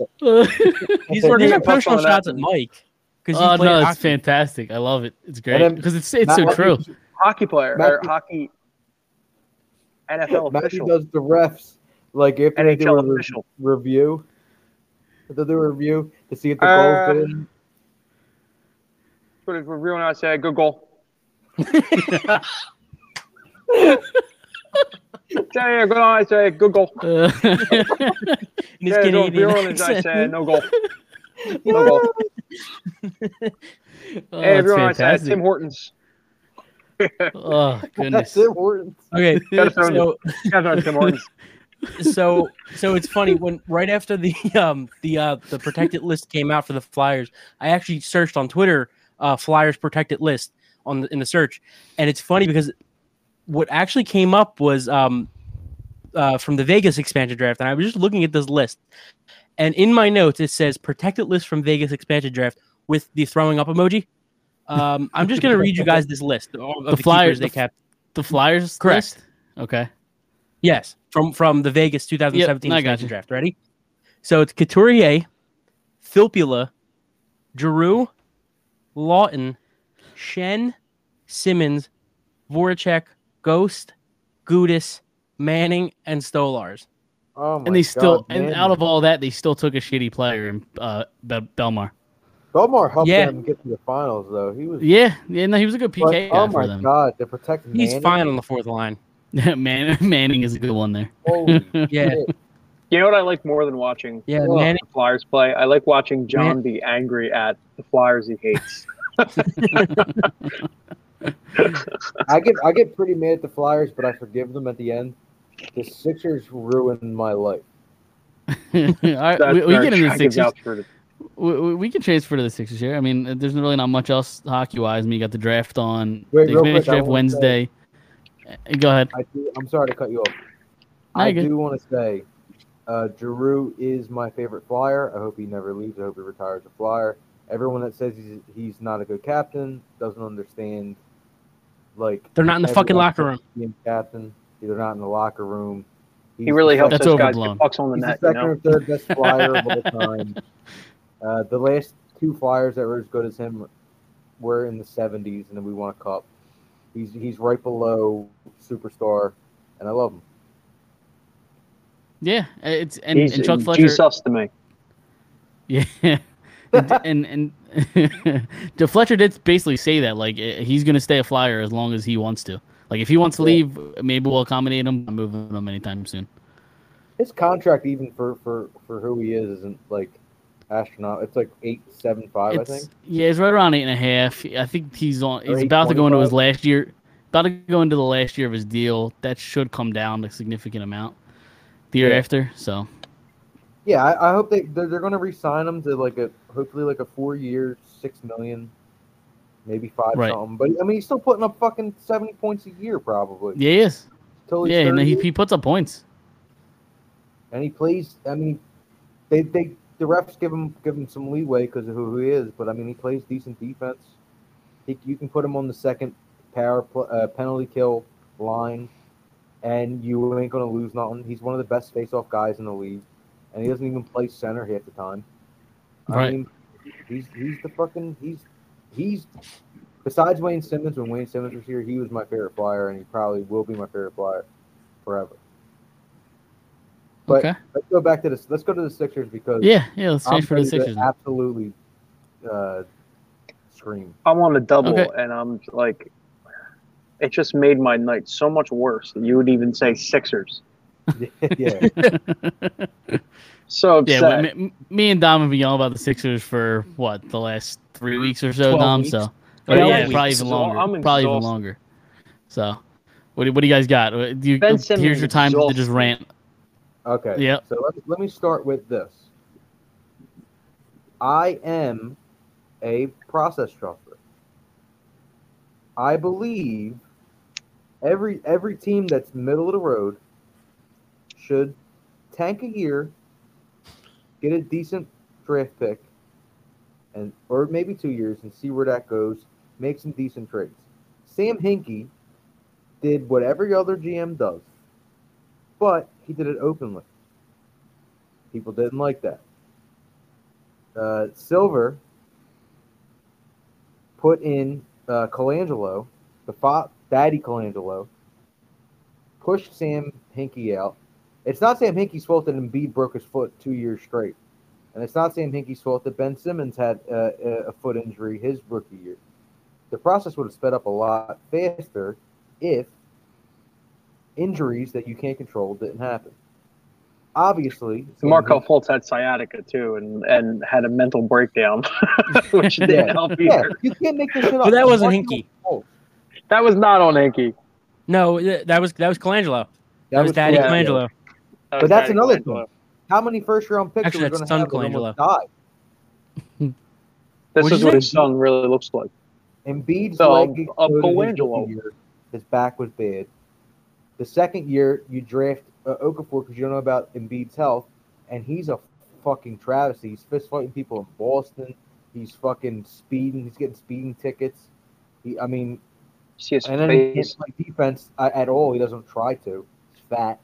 he's working professional shots at Mike. Because hockey. It's fantastic. I love it. It's great because it's so true. Hockey player Matt, or hockey NFL Matt official does the refs like if NHL they do a official review. They do a review to see if the goal is good. What did review and I say? Good goal. Say good on, I say good goal. I say no goal. No goal. Hey, everyone, I say Tim Hortons. Oh goodness, Tim Hortons. Okay, Tim Hortons. So it's funny when right after the protected list came out for the Flyers, I actually searched on Twitter Flyers protected list in the search, and it's funny because what actually came up was from the Vegas expansion draft, and I was just looking at this list, and in my notes it says protected list from Vegas expansion draft with the throwing up emoji. I'm just gonna read you guys this list of the Flyers they kept. The Flyers, correct? List? Okay. Yes, from the Vegas 2017 expansion draft. Ready? So it's Couturier, Filppula, Giroux, Lawton, Schenn, Simmons, Voracek, Ghost, Gudis, Manning, and Stolars. Oh my God, out of all that, they still took a shitty player in Belmar. Belmar helped them get to the finals, though. He was he was a good PK guy for them. Oh my God, they're protecting Manning. He's fine on the fourth line. Manning is a good one there. Holy shit. You know what I like more than watching the Flyers play? I like watching John be angry at the Flyers he hates. I get pretty mad at the Flyers, but I forgive them at the end. The Sixers ruined my life. we get into the Sixers. We can transfer to the Sixers here. I mean, there's really not much else hockey-wise. I mean, you got the draft on draft Wednesday. Go ahead. I'm sorry to cut you off. I do want to say Giroux is my favorite Flyer. I hope he never leaves. I hope he retires a Flyer. Everyone that says he's not a good captain doesn't understand. Like they're not in the fucking locker room. Captain, they're not in the locker room. He really helps those guys get pucks on the net. He's the second or third best Flyer of all time. The last two Flyers that were as good as him were in the 70s, and then we won a cup. He's right below superstar, and I love him. Yeah, it's and Chuck Fletcher. He's sus to me. Yeah. and Fletcher did basically say that like he's gonna stay a Flyer as long as he wants to. Like if he wants to leave, maybe we'll accommodate him. I'm moving him anytime soon. His contract, even for who he is, isn't like astronaut. It's like 8.75, I think. Yeah, it's right around 8.5. I think he's about to go into his last year. About to go into the last year of his deal. That should come down a significant amount the year after. So. Yeah, I hope they're going to re-sign him to like hopefully a 4-year, $6 million, maybe $5 something. But I mean, he's still putting up fucking 70 points a year probably. Yeah, he is. Yeah, and he puts up points. And he plays. I mean, the refs give him some leeway because of who he is. But I mean, he plays decent defense. You can put him on the second penalty kill line, and you ain't going to lose nothing. He's one of the best face-off guys in the league. And he doesn't even play center half the time. I mean, he's the fucking he's besides Wayne Simmons. When Wayne Simmons was here, he was my favorite Flyer, and he probably will be my favorite Flyer forever. But let's go back to this. Let's go to the Sixers because let's change for the Sixers. Absolutely, scream. I'm on a double, and I'm like, it just made my night so much worse that you would even say Sixers. Yeah. So upset. Yeah, me and Dom have been yelling about the Sixers for what the last 3 weeks or so, Dom. Weeks? So probably even longer. So, what do you guys got? Here's your time to just rant. Okay. Yeah. So let me start with this. I am a process truther. I believe every team that's middle of the road should tank a year, get a decent draft pick, or maybe 2 years, and see where that goes, make some decent trades. Sam Hinkie did what every other GM does, but he did it openly. People didn't like that. Silver put in Colangelo, the Daddy Colangelo, pushed Sam Hinkie out. It's not Sam Hinkie's fault that Embiid broke his foot 2 years straight. And it's not Sam Hinkie's fault that Ben Simmons had a foot injury his rookie year. The process would have sped up a lot faster if injuries that you can't control didn't happen. Obviously, Marco Fultz had sciatica too, and had a mental breakdown, which didn't help either. Yeah, you can't make this shit up. But that wasn't Hinkie. That was not on Hinkie. No, that was Colangelo. That was Daddy Colangelo. Yeah. But that's another thing. How many first-round picks are going to have when he died? This is what his son really looks like. Embiid's leg exploded. His back was bad. The second year, you draft Okafor because you don't know about Embiid's health, and he's a fucking travesty. He's fist-fighting people in Boston. He's fucking speeding. He's getting speeding tickets. And then he can't play defense at all. He doesn't try to. He's fat.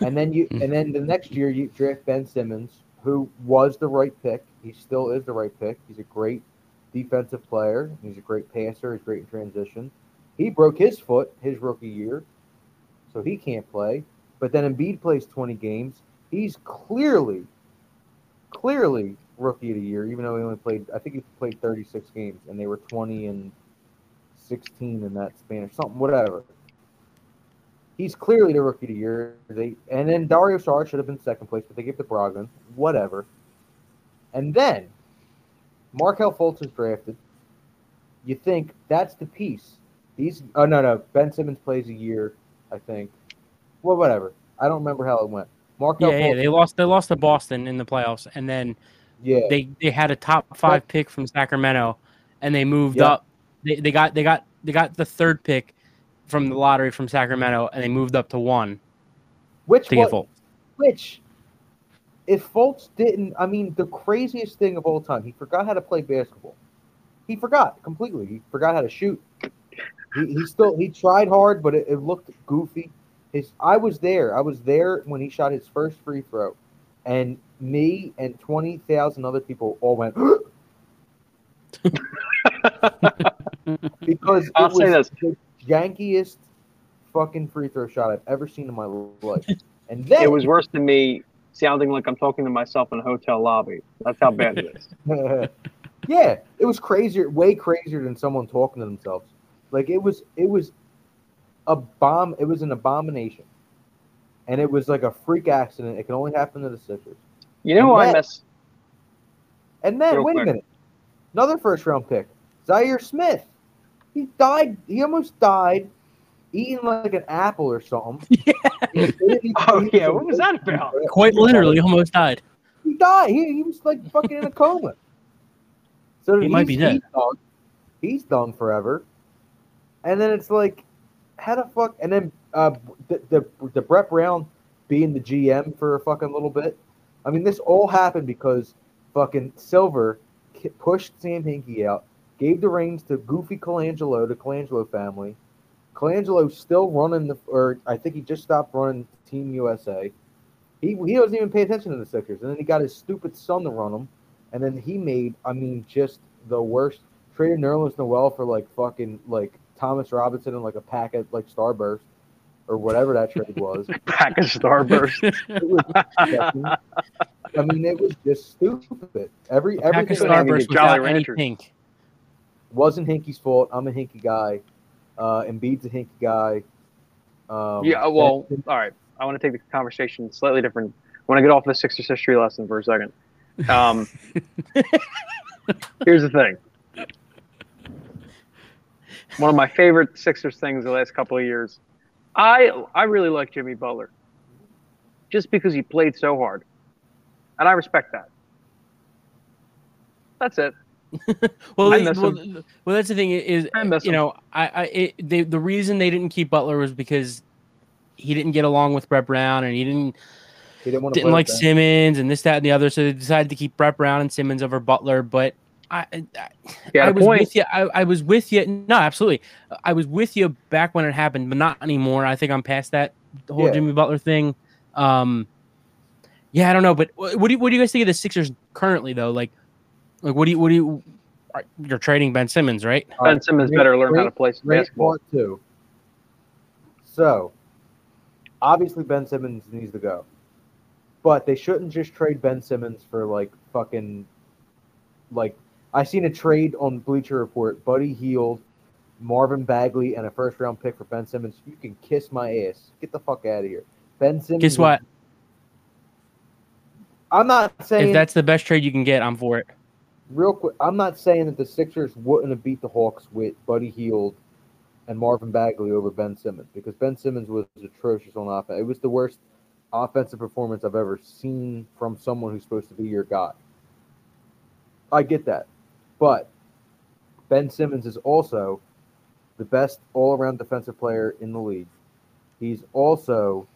And then the next year you draft Ben Simmons, who was the right pick. He still is the right pick. He's a great defensive player. He's a great passer. He's great in transition. He broke his foot his rookie year, so he can't play. But then Embiid plays 20 games. He's clearly rookie of the year, even though he only played, I think he played 36 games, and they were 20 and 16 in that span or something, whatever. He's clearly the rookie of the year. And then Dario Saric should have been second place, but they gave it to Brogdon, whatever. And then Markel Fultz is drafted. You think that's the piece. Ben Simmons plays a year, I think. Well, whatever. I don't remember how it went. Markel Fultz. Yeah, they lost to Boston in the playoffs, and then they had a top 5 pick from Sacramento, and they moved up. They got the third pick from the lottery from Sacramento, and they moved up to 1. If Fultz didn't, the craziest thing of all time, he forgot how to play basketball. He forgot completely. He forgot how to shoot. He tried hard, but it looked goofy. I was there when he shot his first free throw, and me and 20,000 other people all went because it was jankiest fucking free throw shot I've ever seen in my life. And then it was worse than me sounding like I'm talking to myself in a hotel lobby. That's how bad it is. Yeah, it was crazier, way crazier than someone talking to themselves. Like it was a bomb. It was an abomination, and it was like a freak accident. It can only happen to the Sixers. You know what I miss? And then wait a minute, another first round pick, Zaire Smith. He died. He almost died eating like an apple or something. Yeah. What was that about? Quite literally almost died. He died. He was like fucking in a coma. So he might be dead. He's done forever. And then it's like, how the fuck? And then the Brett Brown being the GM for a fucking little bit. This all happened because fucking Silver pushed Sam Hinkie out. Gave the reins to goofy Colangelo, the Colangelo family. Colangelo's still running I think he just stopped running Team USA. He doesn't even pay attention to the Sixers. And then he got his stupid son to run them. And then he made, just the worst. Traded Nerlens Noel for fucking Thomas Robinson and a pack of Starburst or whatever that trade was. Pack of Starburst. It was it was just stupid. Everything. Pack of Starburst without any pink. Wasn't Hinkie's fault. I'm a Hinkie guy. Embiid's a Hinkie guy. All right. I want to take the conversation slightly different. When I get off the Sixers history lesson for a second. Here's the thing. One of my favorite Sixers things the last couple of years. I really like Jimmy Butler. Just because he played so hard. And I respect that. That's it. Well, that's the thing is, the reason they didn't keep Butler was because he didn't get along with Brett Brown and he didn't like Simmons and this, that, and the other. So they decided to keep Brett Brown and Simmons over Butler. But I was with you. I was with you. No, absolutely. I was with you back when it happened, but not anymore. I think I'm past that whole Jimmy Butler thing. I don't know. But what do you guys think of the Sixers currently though? Like, what do you you're trading Ben Simmons, right? Ben Simmons better learn how to play some basketball too. So, obviously Ben Simmons needs to go. But they shouldn't just trade Ben Simmons for, like, fucking, like, I seen a trade on Bleacher Report, Buddy Hield, Marvin Bagley, and a first-round pick for Ben Simmons. You can kiss my ass. Get the fuck out of here. Ben Simmons. Guess what? I'm not saying... If that's the best trade you can get, I'm for it. Real quick, I'm not saying that the Sixers wouldn't have beat the Hawks with Buddy Hield and Marvin Bagley over Ben Simmons, because Ben Simmons was atrocious on offense. It was the worst offensive performance I've ever seen from someone who's supposed to be your guy. I get that. But Ben Simmons is also the best all-around defensive player in the league. He's also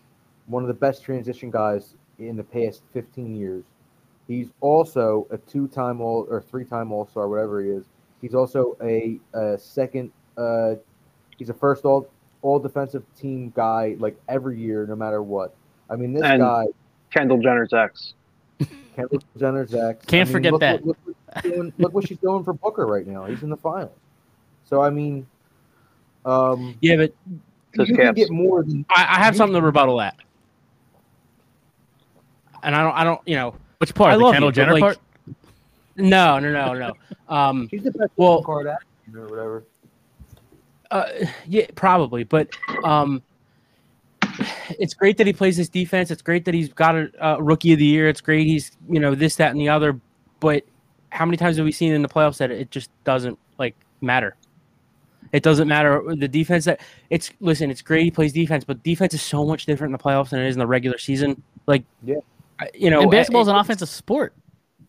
one of the best transition guys in the past 15 years. He's also a two-time all or three-time all-star, whatever he is. He's also a second he's a first all defensive team guy, like, every year, no matter what. I mean, this and guy, Kendall Jenner's ex. Kendall Jenner's ex. Can't forget that. Look what she's doing for Booker right now. He's in the finals. So, I mean, yeah, but you can get more than I have something to rebuttal that. And I don't, you know, which part? The Kendall Jenner part? No. She's the best Kardashian or whatever. Yeah, probably, but it's great that he plays this defense. It's great that he's got a rookie of the year. It's great he's, you know, this, that, and the other. But how many times have we seen in the playoffs that it just doesn't, like, matter? It doesn't matter the defense that it's. Listen, it's great he plays defense, but defense is so much different in the playoffs than it is in the regular season. Like, yeah, you know, and basketball is an offensive sport.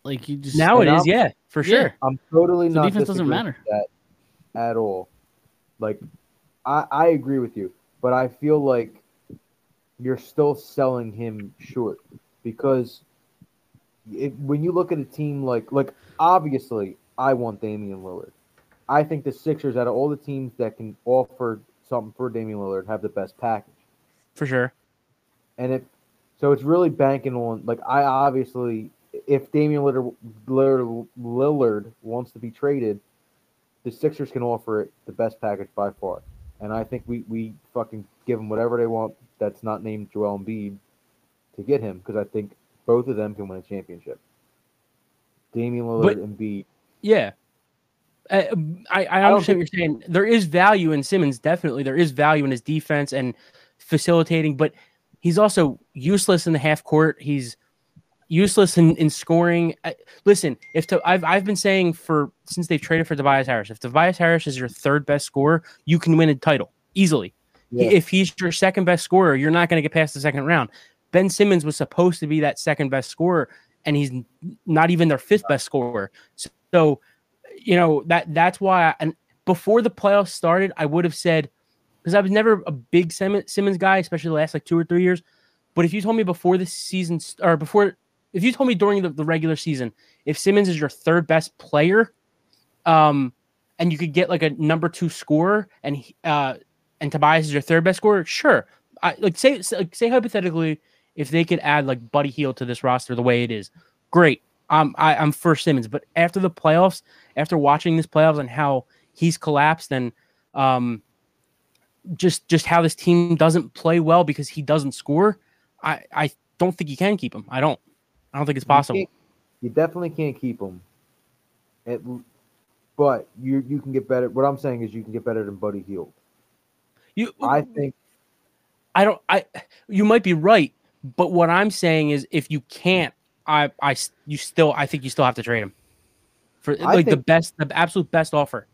Like, you just now it is, yeah, for sure. I'm totally not defense doesn't matter with that at all. Like, I agree with you, but I feel like you're still selling him short because when you look at a team like obviously I want Damian Lillard. I think the Sixers, out of all the teams that can offer something for Damian Lillard, have the best package. For sure. And so it's really banking on, like, I obviously, if Damian Lillard wants to be traded, the Sixers can offer it the best package by far. And I think we fucking give them whatever they want that's not named Joel Embiid to get him, because I think both of them can win a championship. Damian Lillard and Embiid. Yeah. I understand what you're saying. There is value in Simmons, definitely. There is value in his defense and facilitating, but he's also useless in the half court. He's useless in scoring. Listen, I've been saying since they've traded for Tobias Harris, if Tobias Harris is your third best scorer, you can win a title easily. Yeah. If he's your second best scorer, you're not going to get past the second round. Ben Simmons was supposed to be that second best scorer, and he's not even their fifth best scorer. So, you know, that's why. And before the playoffs started, I would have said, because I was never a big Simmons guy, especially the last like 2 or 3 years. But if you told me before the season, or before. If you told me during the regular season, if Simmons is your third best player, and you could get like a number two scorer, and Tobias is your third best scorer, sure. Say hypothetically, if they could add like Buddy Hield to this roster the way it is, great. I'm for Simmons, but after the playoffs, after watching this playoffs and how he's collapsed and just how this team doesn't play well because he doesn't score, I don't think you can keep him. I don't think it's possible. You definitely can't keep him. But you can get better. What I'm saying is you can get better than Buddy Hield. You might be right, but what I'm saying is if you can't, I think you still have to trade him for the absolute best offer.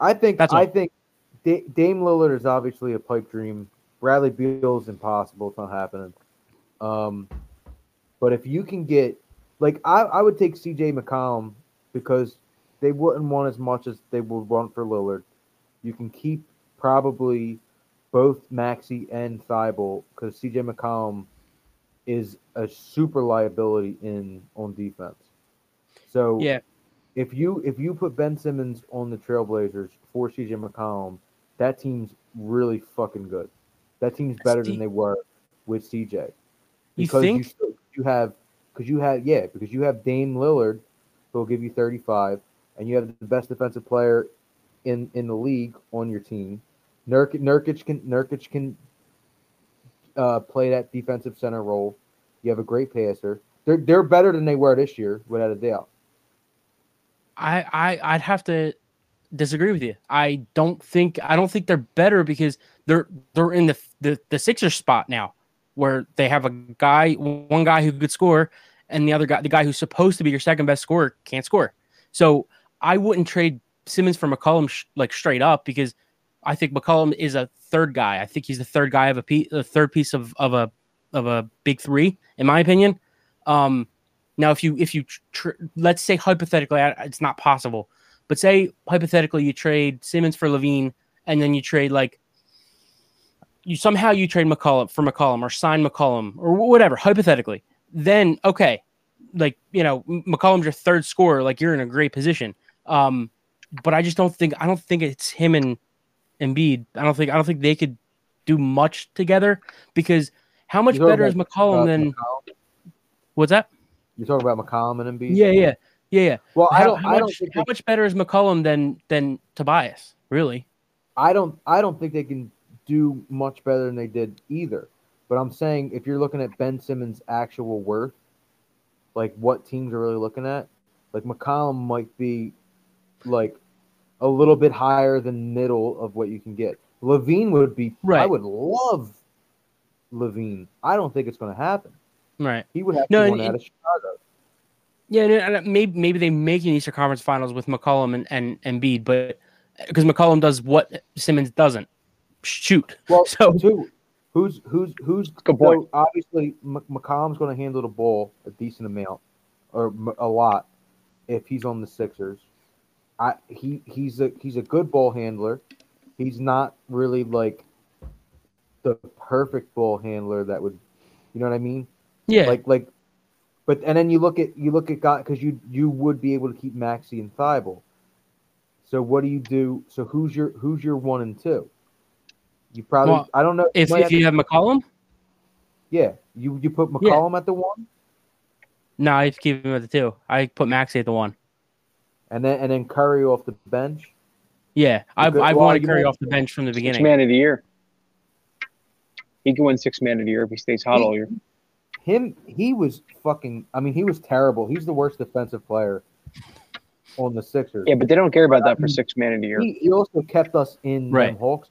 I think Dame Lillard is obviously a pipe dream. Bradley Beal is impossible. It's not happening. But if you can get, like, I would take CJ McCollum because they wouldn't want as much as they would want for Lillard. You can keep probably both Maxey and Thibault because CJ McCollum is a super liability on defense. So yeah, if you put Ben Simmons on the Trailblazers for CJ McCollum, that team's really fucking good. That team's better than they were with CJ. Because you think? You have Dame Lillard, who'll give you 35. and you have the best defensive player in the league on your team, Nurkic can play that defensive center role. You have a great passer. They're better than they were this year, without a doubt. I'd have to disagree with you. I don't think they're better because they're in the Sixers spot now, where they have one guy who could score, and the guy who's supposed to be your second best scorer can't score. So I wouldn't trade Simmons for McCollum straight up, because I think McCollum is a third guy. I think he's the third guy of a third piece of a big three, in my opinion. Now, if you let's say hypothetically, it's not possible, but say hypothetically you trade Simmons for Levine, and then you trade trade McCollum for McCollum, or sign McCollum, or whatever, hypothetically, then okay, McCollum's your third scorer, you're in a great position. But I don't think it's him and Embiid. I don't think they could do much together, because how much better is McCollum than McCollum? What's that? You're talking about McCollum and Embiid? Yeah. Well, how much better is McCollum than Tobias? Really? I don't think they can do much better than they did either. But I'm saying, if you're looking at Ben Simmons' actual worth, what teams are really looking at, McCollum might be a little bit higher than middle of what you can get. Levine would be right. I would love Levine. I don't think it's going to happen. Right. He would have to out of Chicago. Yeah, maybe they make an Eastern Conference Finals with McCollum and Embiid, but because McCollum does what Simmons doesn't, shoot. Well, so who's good point. Obviously McCollum's going to handle the ball a decent amount, or a lot, if he's on the Sixers. He's a good ball handler. He's not really the perfect ball handler that would, you know what I mean? Yeah. But and then you look at guy, because you would be able to keep Maxey and Thibault. So what do you do? So who's your 1 and 2? You probably I don't know if you have McCollum. Yeah, you put McCollum at the 1. No, I just keep him at the 2. I put Maxey at the 1. And then Curry off the bench. Yeah, I've wanted Curry off the bench from the beginning. 6 man of the year. He can win 6 man of the year if he stays hot all year. He was terrible. He's the worst defensive player on the Sixers. Yeah, but they don't care about that for 6 man of the year. He also kept us in right. Hawks.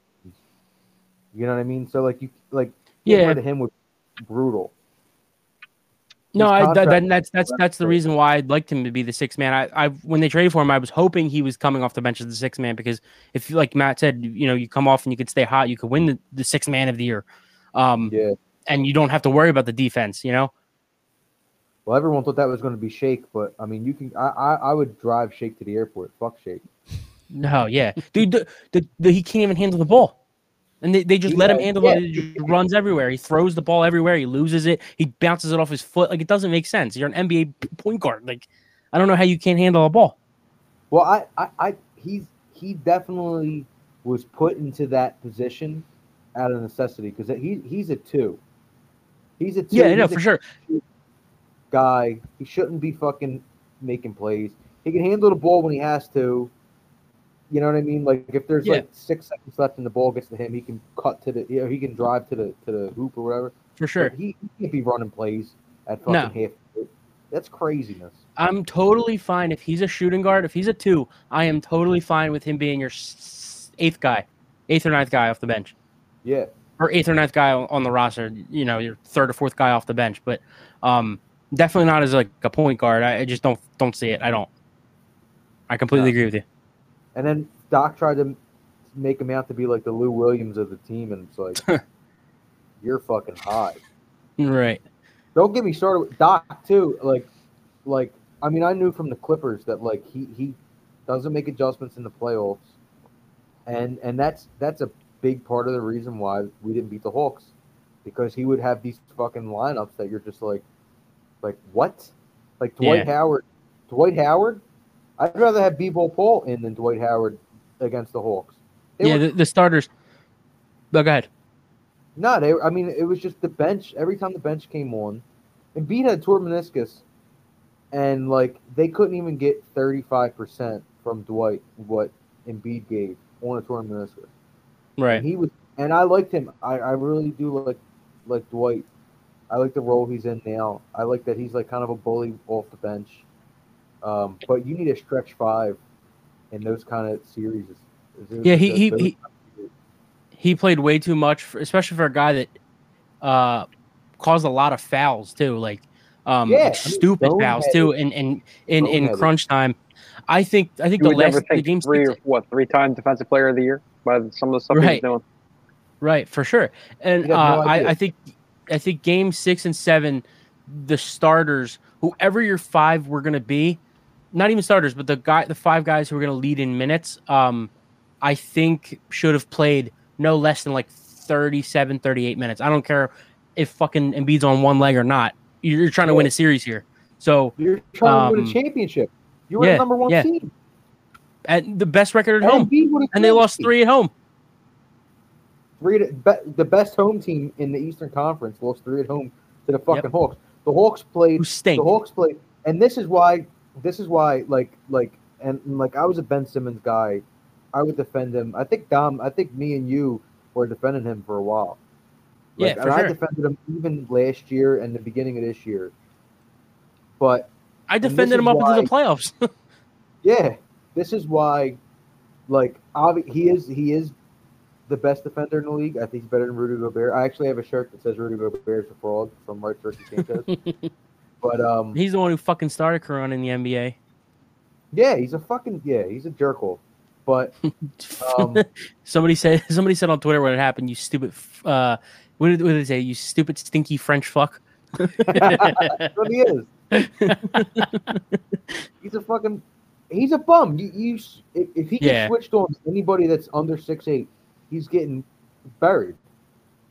You know what I mean? So rid of him was brutal. No, that's the reason why I'd liked him to be the 6 man. When they traded for him, I was hoping he was coming off the bench as the 6 man, because if, like Matt said, you come off and you could stay hot, you could win the 6 man of the year. And you don't have to worry about the defense, Well, everyone thought that was going to be Shake, but I would drive Shake to the airport. Fuck Shake. No, yeah, dude, he can't even handle the ball. And they just let him handle it. He runs everywhere. He throws the ball everywhere. He loses it. He bounces it off his foot. It doesn't make sense. You're an NBA point guard. I don't know how you can't handle a ball. Well, he definitely was put into that position out of necessity, because he's a 2. He's a 2. Yeah, no, for sure. Guy, he shouldn't be fucking making plays. He can handle the ball when he has to. You know what I mean? If there's 6 seconds left and the ball gets to him, he can cut to the. He can drive to the hoop or whatever. For sure, but he can't be running plays at fucking half. That's craziness. I'm totally fine if he's a shooting guard. If he's a 2, I am totally fine with him being your 8th or 9th guy off the bench. Yeah, or 8th or 9th guy on the roster. Your 3rd or 4th guy off the bench, but definitely not as a point guard. I just don't see it. I don't. I completely agree with you. And then Doc tried to make him out to be the Lou Williams of the team, and it's you're fucking high. Right. Don't get me started with Doc, too. I knew from the Clippers that, he doesn't make adjustments in the playoffs, and that's a big part of the reason why we didn't beat the Hawks, because he would have these fucking lineups that you're just like what? Dwight Howard? I'd rather have B-Ball Paul in than Dwight Howard against the Hawks. The starters. But go ahead. No, it was just the bench. Every time the bench came on, Embiid had torn meniscus And, like, they couldn't even get 35% from Dwight, what Embiid gave on a torn meniscus. Right. And he was, and I liked him. I really do like Dwight. I like the role he's in now. I like that he's, like, kind of a bully off the bench. But you need a stretch five in those kind of series. Yeah, he played way too much, especially for a guy that caused a lot of fouls, too. Like, stupid fouls too, in crunch time. I think the last the game three-time defensive player of the year by some of the stuff he's doing. Right, for sure. And I think game 6 and 7, the starters, whoever your five were going to be, not even starters, but the five guys who were going to lead in minutes, I think should have played no less than like 37, 38 minutes. I don't care if fucking Embiid's on one leg or not. You're trying to win a series here, so you're trying to win a championship. You were the number one team, and the best record at home, and they lost 3 at home. The best home team in the Eastern Conference lost 3 at home to the fucking Hawks. The Hawks played. And this is why. This is why I was a Ben Simmons guy. I would defend him. I think me and you were defending him for a while. Like, yeah, I defended him even last year and the beginning of this year. But I defended him into the playoffs. Yeah, this is why, like, he is the best defender in the league. I think he's better than Rudy Gobert. I actually have a shirt that says Rudy Gobert is a fraud from Mark Turkey Sanchez. But he's the one who fucking started Corona in the NBA. Yeah, he's a jerk-off. But somebody said on Twitter when it happened, you stupid. What did they say? You stupid, stinky French fuck. That's what he is. He's a bum. You if he gets switched on anybody that's under 6'8", he's getting buried.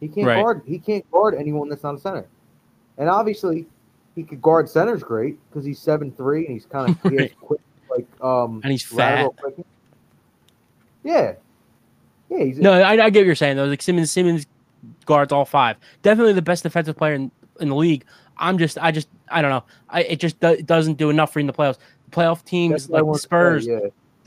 He can't guard anyone that's not a center. And obviously, he could guard centers great because he's 7'3" and he's kind of quick, like and he's fat. Quick. Yeah, yeah. I get what you're saying though. Like Simmons. Guards all five. Definitely the best defensive player in the league. I don't know. It doesn't do enough for in the playoffs. Playoff teams like the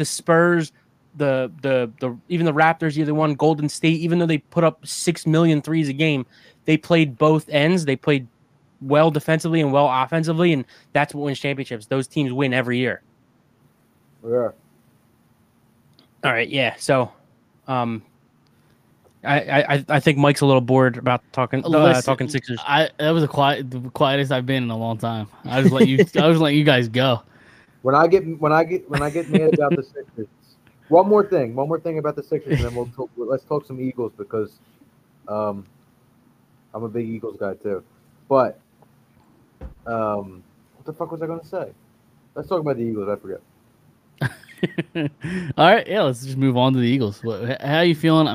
Spurs, even the Raptors, either one, Golden State, even though they put up 6 million threes a game, they played both ends. They played well defensively and well offensively, and that's what wins championships. Those teams win every year. Yeah. All right. Yeah. So, I think Mike's a little bored about talking Sixers. That was the quietest I've been in a long time. I just let you guys go. When I get mad about the Sixers. One more thing about the Sixers, and then let's talk some Eagles because I'm a big Eagles guy too. But what the fuck was I going to say? Let's talk about the Eagles. I forget. All right, yeah, let's just move on to the Eagles. How are you feeling?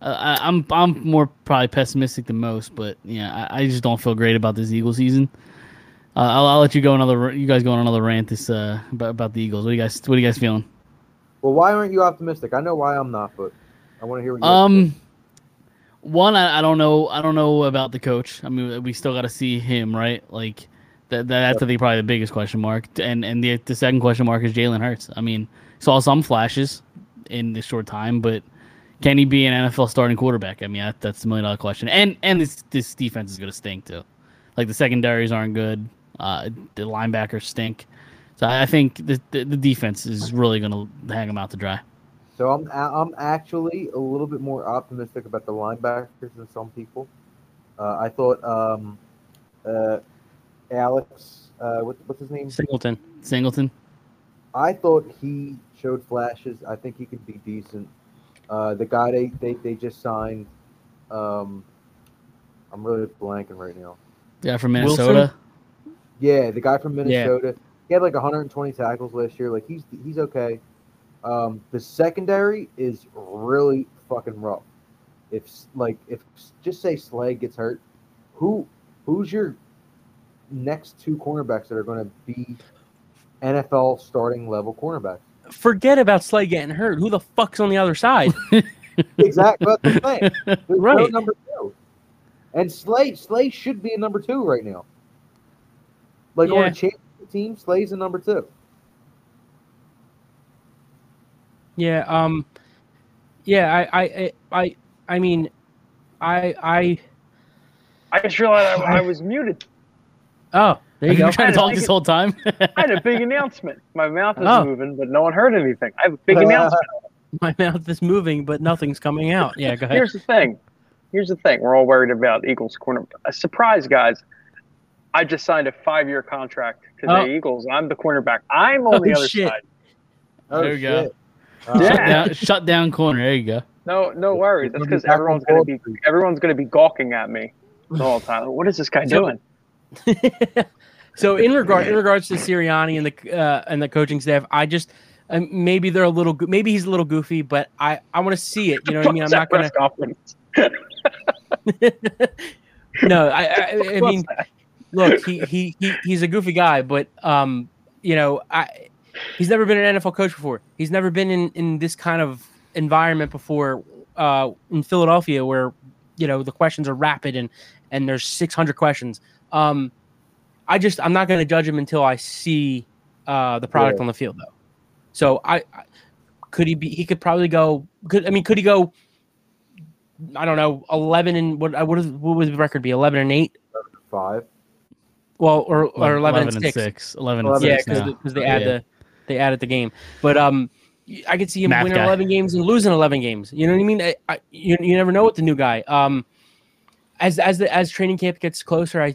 I'm more probably pessimistic than most, but yeah, I just don't feel great about this Eagles season. I'll let you go another rant this about the Eagles. What are you guys feeling? Well, why aren't you optimistic? I know why I'm not, but I want to hear what you guys think. One, I don't know. I don't know about the coach. I mean, we still got to see him, right? Like that's I think probably the biggest question mark. And the second question mark is Jalen Hurts. I mean, saw some flashes in this short time, but. Can he be an NFL starting quarterback? I mean, that's the $1 million question. And this defense is going to stink, too. Like, the secondaries aren't good. The linebackers stink. So I think the defense is really going to hang them out to dry. So I'm actually a little bit more optimistic about the linebackers than some people. I thought Alex, what's his name? Singleton. I thought he showed flashes. I think he could be decent. The guy they just signed, I'm really blanking right now. Yeah, from Minnesota. Wilson? Yeah, the guy from Minnesota. Yeah. He had like 120 tackles last year. Like he's okay. The secondary is really fucking rough. If just say Slade gets hurt, who's your next two cornerbacks that are going to be NFL starting level cornerbacks? Forget about Slay getting hurt. Who the fuck's on the other side? Exactly. That's the thing. There's no number two. And Slay should be a number two right now. Like on a championship team Slay's in number two. Yeah. Yeah. I just realized I was muted. Oh, there you go. Trying to talk this whole time. I had a big announcement. My mouth is moving, but no one heard anything. I have a big announcement. My mouth is moving, but nothing's coming out. Yeah, go ahead. Here's the thing. We're all worried about Eagles corner. A surprise, guys. I just signed a 5-year contract to the Eagles. I'm the cornerback. I'm on the other side. Oh, there you go. Shut down corner. There you go. No worries. That's because everyone's gonna be gawking at me the whole time. What is this guy doing? So in regards to Sirianni and the coaching staff, I just maybe they're a little maybe he's a little goofy, but I want to see it. You know what I mean? I'm not gonna. No, I mean, look, he's a goofy guy, but he's never been an NFL coach before. He's never been in this kind of environment before in Philadelphia, where the questions are rapid and there's 600 questions. I'm not going to judge him until I see the product on the field, though. So could he go? I don't know. 11 and what would the record be? 11 and 8. 5. Well, or 11 and 6. 11 and 6. Yeah, because they added the game. But I could see him winning 11 games and losing 11 games. You know what I mean? You never know with the new guy. As training camp gets closer,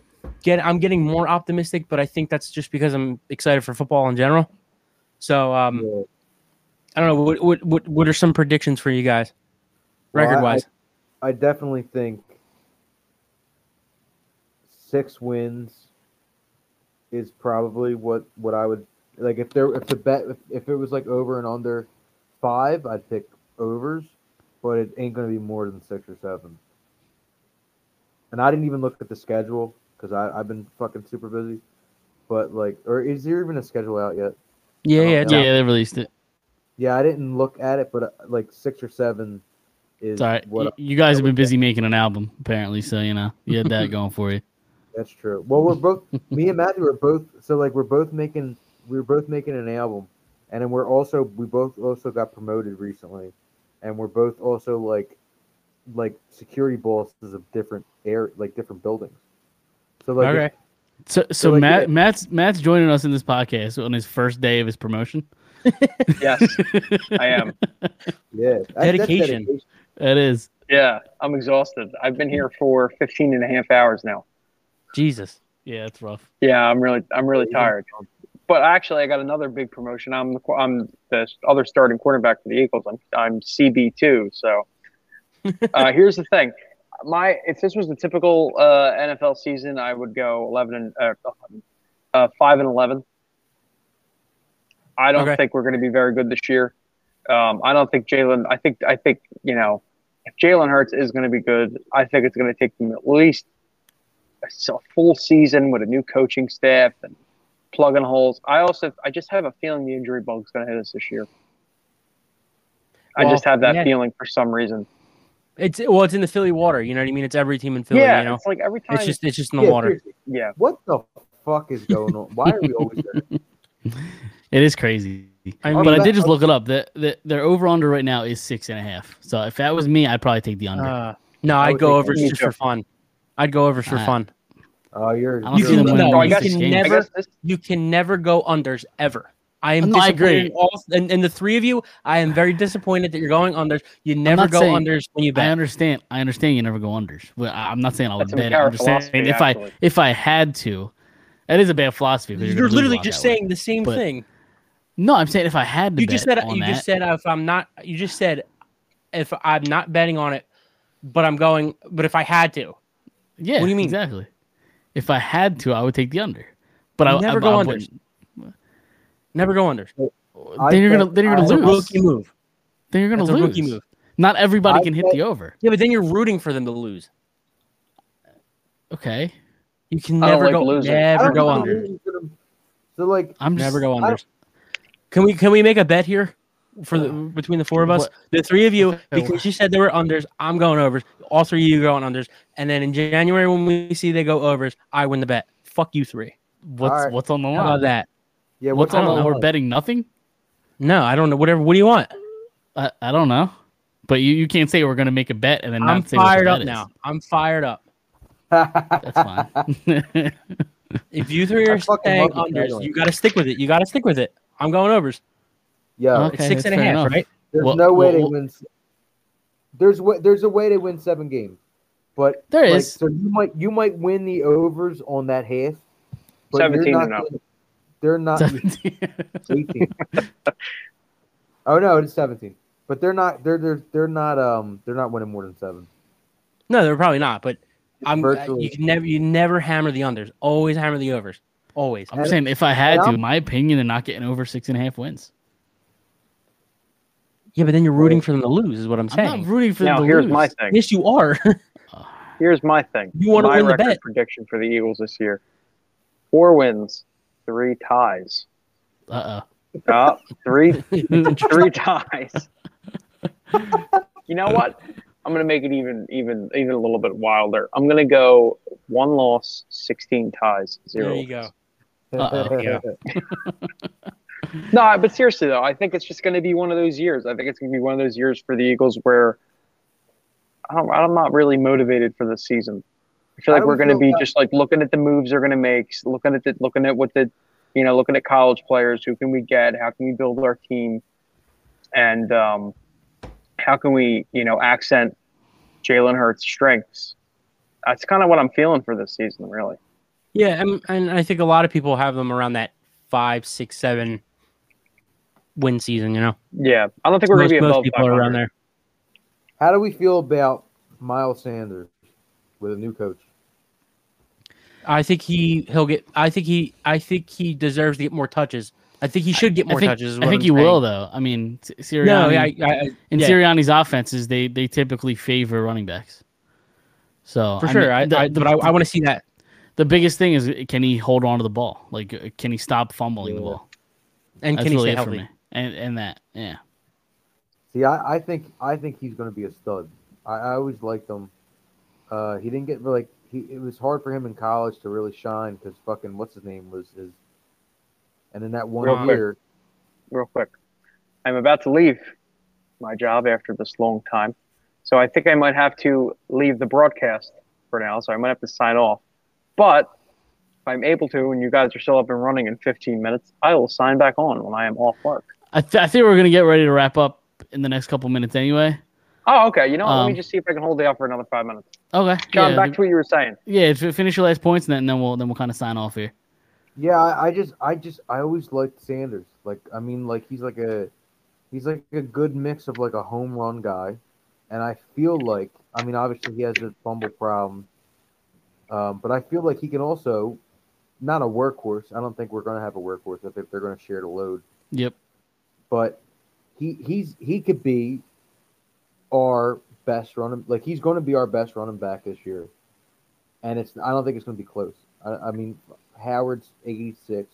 I'm getting more optimistic, but I think that's just because I'm excited for football in general. So I don't know. What are some predictions for you guys, record wise? I definitely think 6 wins is probably what I would like if it was like over and under 5, I'd pick overs, but it ain't going to be more than 6 or 7. And I didn't even look at the schedule because I've been fucking super busy. But or is there even a schedule out yet? Yeah, they released it. Yeah, I didn't look at it, but 6 or 7 is. Sorry, you guys have been busy making an album apparently, so you had that going for you. That's true. Well, we're both me and Matthew are both we were both making an album, and then we both also got promoted recently, and we're both also security bosses of different different buildings. So okay. So Matt's joining us in this podcast on his first day of his promotion. Yes, I am. Yeah, dedication. That is. Yeah, I'm exhausted. I've been here for 15 and a half hours now. Jesus. Yeah, it's rough. Yeah, I'm really tired. But actually, I got another big promotion. I'm the other starting cornerback for the Eagles. I'm CB2. So. Here's the thing. If this was the typical NFL season, I would go 5 and 11. I don't think we're going to be very good this year. I don't think Jalen. I think if Jalen Hurts is going to be good, I think it's going to take them at least a full season with a new coaching staff and plugging holes. I just have a feeling the injury bug's going to hit us this year. I just have that feeling for some reason. It's in the Philly water. You know what I mean? It's every team in Philly. Yeah, it's like every time. It's just in the water. Seriously. Yeah. What the fuck is going on? Why are we always there? It is crazy. I did just look it up. Their over under right now is 6.5. So if that was me, I'd probably take the under. No, I'd go over just for fun. I'd go over for fun. Oh, you can never go unders ever. I am disappointed. And the three of you, I am very disappointed that you're going unders. You never go unders when you bet. I understand you never go unders. Well, I'm not saying I would bet. I'm just saying if I had to, that is a bad philosophy. You're literally just saying the same thing. No, I'm saying if I had to. You just said if I'm not betting on it, but I'm going. But if I had to, yeah. What do you mean? Exactly. If I had to, I would take the under. But I never go unders. Never go under. Then you're gonna lose. That's a rookie move. Then you're gonna lose. A rookie move. Not everybody can hit the over. Yeah, but then you're rooting for them to lose. Okay. You can never go under. So I'm just, never go under. Can we make a bet here between the four of us? What? The three of you, because you said there were unders, I'm going overs. All three of you going unders, and then in January when we see they go overs, I win the bet. Fuck you three. What's on the line? How about that? Yeah, what's on the line? We're betting nothing? No, I don't know. Whatever. What do you want? I don't know. But you can't say we're going to make a bet and then not say what the bet is. I'm fired up now. I'm fired up. That's fine. If you three are staying unders, you got to stick with it. You got to stick with it. I'm going overs. Yeah. Okay, it's 6.5, enough. Right? There's no way they win. There's a way to win 7 games. But there is. So you might win the overs on that half. 17 and up. They're not 17. 18. Oh no, it's 17. But they're not winning more than 7. No, they're probably not, but you can never hammer the unders. Always hammer the overs. Always. I'm saying if I had to, in my opinion, they're not getting over 6.5 wins. Yeah, but then you're rooting for them to lose, is what I'm saying. I'm not rooting for them to lose. Here's my thing. Yes, you are. Here's my thing. You want to win the bet. My record prediction for the Eagles this year. 4 wins, 3 ties. Uh-oh. 3 ties. You know what? I'm going to make it even a little bit wilder. I'm going to go 1 loss, 16 ties, 0. There you go. No, but seriously, though, I think it's just going to be one of those years. I think it's going to be one of those years for the Eagles where I'm not really motivated for the season. I feel like we're going to be just like looking at the moves they're going to make, looking at college players. Who can we get? How can we build our team? And how can we, accent Jalen Hurts' strengths? That's kind of what I'm feeling for this season, really. Yeah, and I think a lot of people have them around that 5, 6, 7 win season, Yeah, I don't think we're going to be above 500 around there. How do we feel about Miles Sanders with a new coach? I think he'll get. I think he deserves to get more touches. I think he should get more touches. I think he will, though. I mean, Sirianni. No, Sirianni's offenses, they typically favor running backs. So sure, I want to see that. The biggest thing is, can he hold on to the ball? Like, can he stop fumbling the ball? And that's can really he stay healthy? For me. And that, yeah. See, I think he's going to be a stud. I always liked him. He didn't get really. It was hard for him in college to really shine because fucking what's his name was his. And in that one year, real quick, I'm about to leave my job after this long time, so I think I might have to leave the broadcast for now. So I might have to sign off. But if I'm able to, and you guys are still up and running in 15 minutes, I will sign back on when I am off work. I think we're going to get ready to wrap up in the next couple minutes anyway. Oh, okay. You know what? Let me just see if I can hold it out for another 5 minutes. Okay. John, back to what you were saying. Yeah, finish your last points, and then we'll kind of sign off here. Yeah, I always liked Sanders. Like, I mean, like he's like a good mix of like a home run guy, and I feel like, I mean, obviously he has a fumble problem, but I feel like he can also, not a workhorse. I don't think we're going to have a workhorse. I think they're going to share the load. Yep. But he could be our best running, like he's going to be our best running back this year, and I don't think it's going to be close. I mean, Howard's 86.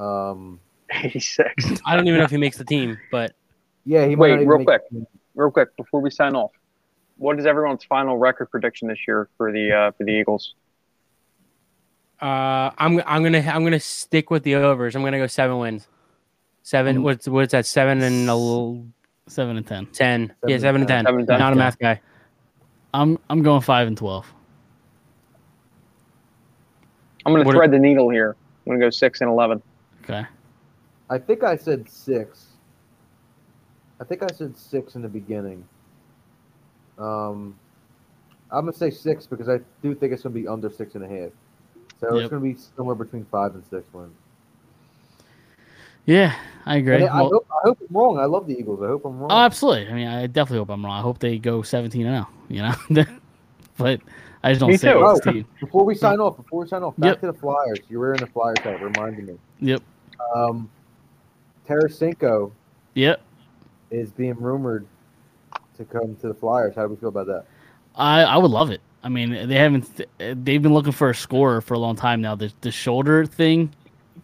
86. I don't even know if he makes the team, but yeah, he might. Wait, real quick, before we sign off, what is everyone's final record prediction this year for the Eagles? I'm gonna stick with the overs. I'm gonna go 7 wins. 7. What's that? 7 and 10. 10. Yeah, 7 and 10. 7 and 10. Not a math guy. I'm going 5 and 12. I'm going to thread the needle here. I'm going to go 6 and 11. Okay. I think I said 6. I think I said 6 in the beginning. I'm going to say 6 because I do think it's going to be under 6.5. So It's going to be somewhere between 5 and 6 wins. Yeah, I agree. I hope I'm wrong. I love the Eagles. I hope I'm wrong. Oh, absolutely. I mean, I definitely hope I'm wrong. I hope they go 17-0. But I just don't say it. Steve. Before we sign off, back to the Flyers. You're wearing the Flyers hat. Reminding me. Yep. Tarasenko. Yep. Is being rumored to come to the Flyers. How do we feel about that? I would love it. I mean, they've been looking for a scorer for a long time now. The shoulder thing,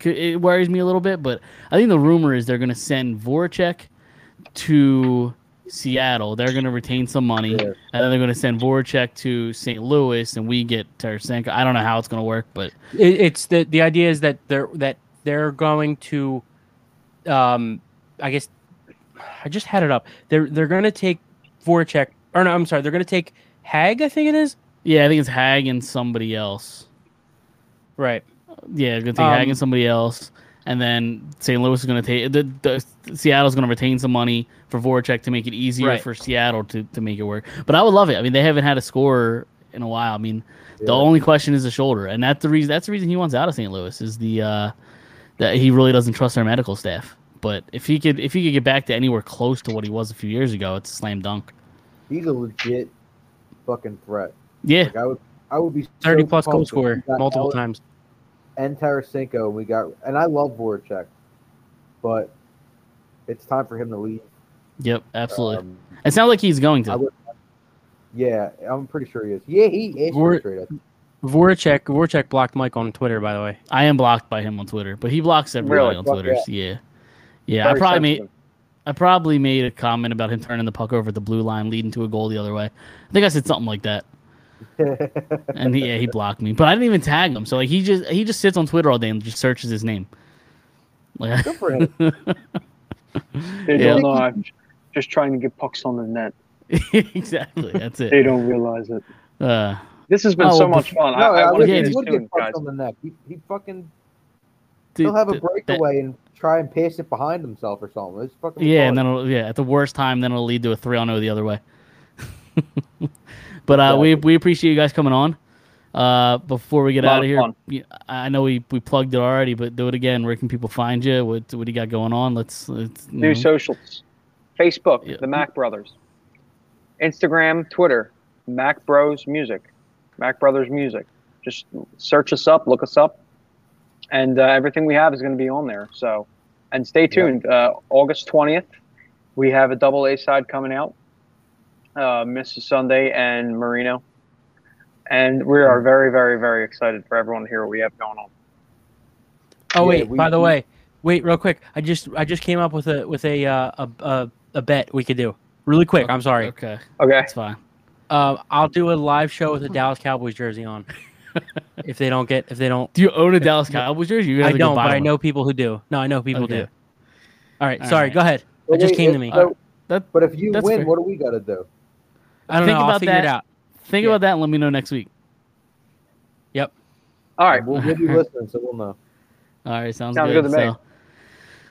it worries me a little bit, but I think the rumor is they're going to send Voracek to Seattle, they're going to retain some money, and then they're going to send Voracek to St. Louis, and we get Tarasenko. I don't know how it's going to work, but it's the idea is that they're going to, I guess, I just had it up. They're going to take Voracek, or no, I'm sorry, they're going to take Hag. I think it is. Yeah, I think it's Hag and somebody else. Right. Yeah, they're going to take Hag and somebody else. And then St. Louis is going to take the Seattle's going to retain some money for Voracek to make it easier for Seattle to make it work. But I would love it. I mean, they haven't had a scorer in a while. I mean, the only question is the shoulder, and that's the reason he wants out of St. Louis is that he really doesn't trust their medical staff. But if he could get back to anywhere close to what he was a few years ago, it's a slam dunk. He's a legit fucking threat. Yeah, like I would be 30 so plus goal scorer multiple times. And Tarasenko, and I love Voracek, but it's time for him to leave. Yep, absolutely. It sounds like he's going to. I'm pretty sure he is. Yeah, he is. Voracek blocked Mike on Twitter, by the way. I am blocked by him on Twitter, but he blocks everybody on Twitter. That. Yeah, yeah. I probably made a comment about him turning the puck over at the blue line, leading to a goal the other way. I think I said something like that. And he blocked me, but I didn't even tag him. So like he just sits on Twitter all day and just searches his name. Like, good for him. They don't know I'm just trying to get pucks on the net. Exactly, that's it. They don't realize it. This has been so much fun. No, I want to get pucks on the net. He fucking he'll have a breakaway and try and pass it behind himself or something. It's fucking fun. And then at the worst time, then it'll lead to a 3-0 the other way. But we appreciate you guys coming on. Before we get out of here, I know we plugged it already, but do it again. Where can people find you? What do you got going on? Let's new socials. Facebook, The Mack Brothers. Instagram, Twitter, Mack Brothers Music. Just search us up, look us up, and everything we have is going to be on there. So, and stay tuned. Yeah. August 20th, we have a double A side coming out. Mrs. Sunday and Marino. And we are very, very, very excited for everyone to hear what we have going on. Wait, real quick. I just came up with a bet we could do. Really quick, I'm sorry. Okay. That's fine. I'll do a live show with a Dallas Cowboys jersey on. If they don't. Do you own a Dallas Cowboys jersey? You guys I don't, but I know people who do. No, I know people do. All right, sorry, go ahead. It just came to me. But if you win, fair. What do we got to do? I don't know. I'll figure it out. Think about that and let me know next week. Yep. All right. We'll be listening, so we'll know. All right. Sounds good to me. So,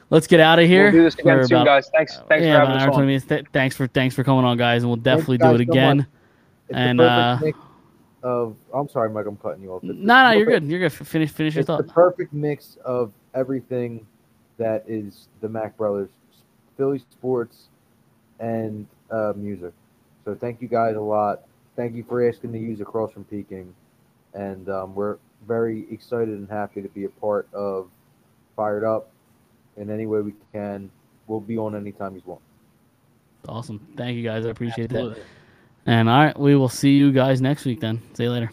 let's get out of here. We'll do this again soon, guys. Thanks for having us on. Thanks for coming on, guys, and we'll definitely do it again. I'm sorry, Mike, I'm cutting you off. No, you're good. You're good. Finish your thought. It's the perfect mix of everything that is the Mack Brothers, Philly sports, and music. So thank you guys a lot. Thank you for asking to use Across from Peking. And we're very excited and happy to be a part of Fired Up in any way we can. We'll be on anytime you want. Awesome. Thank you guys. I appreciate that. And all right, we will see you guys next week then. See you later.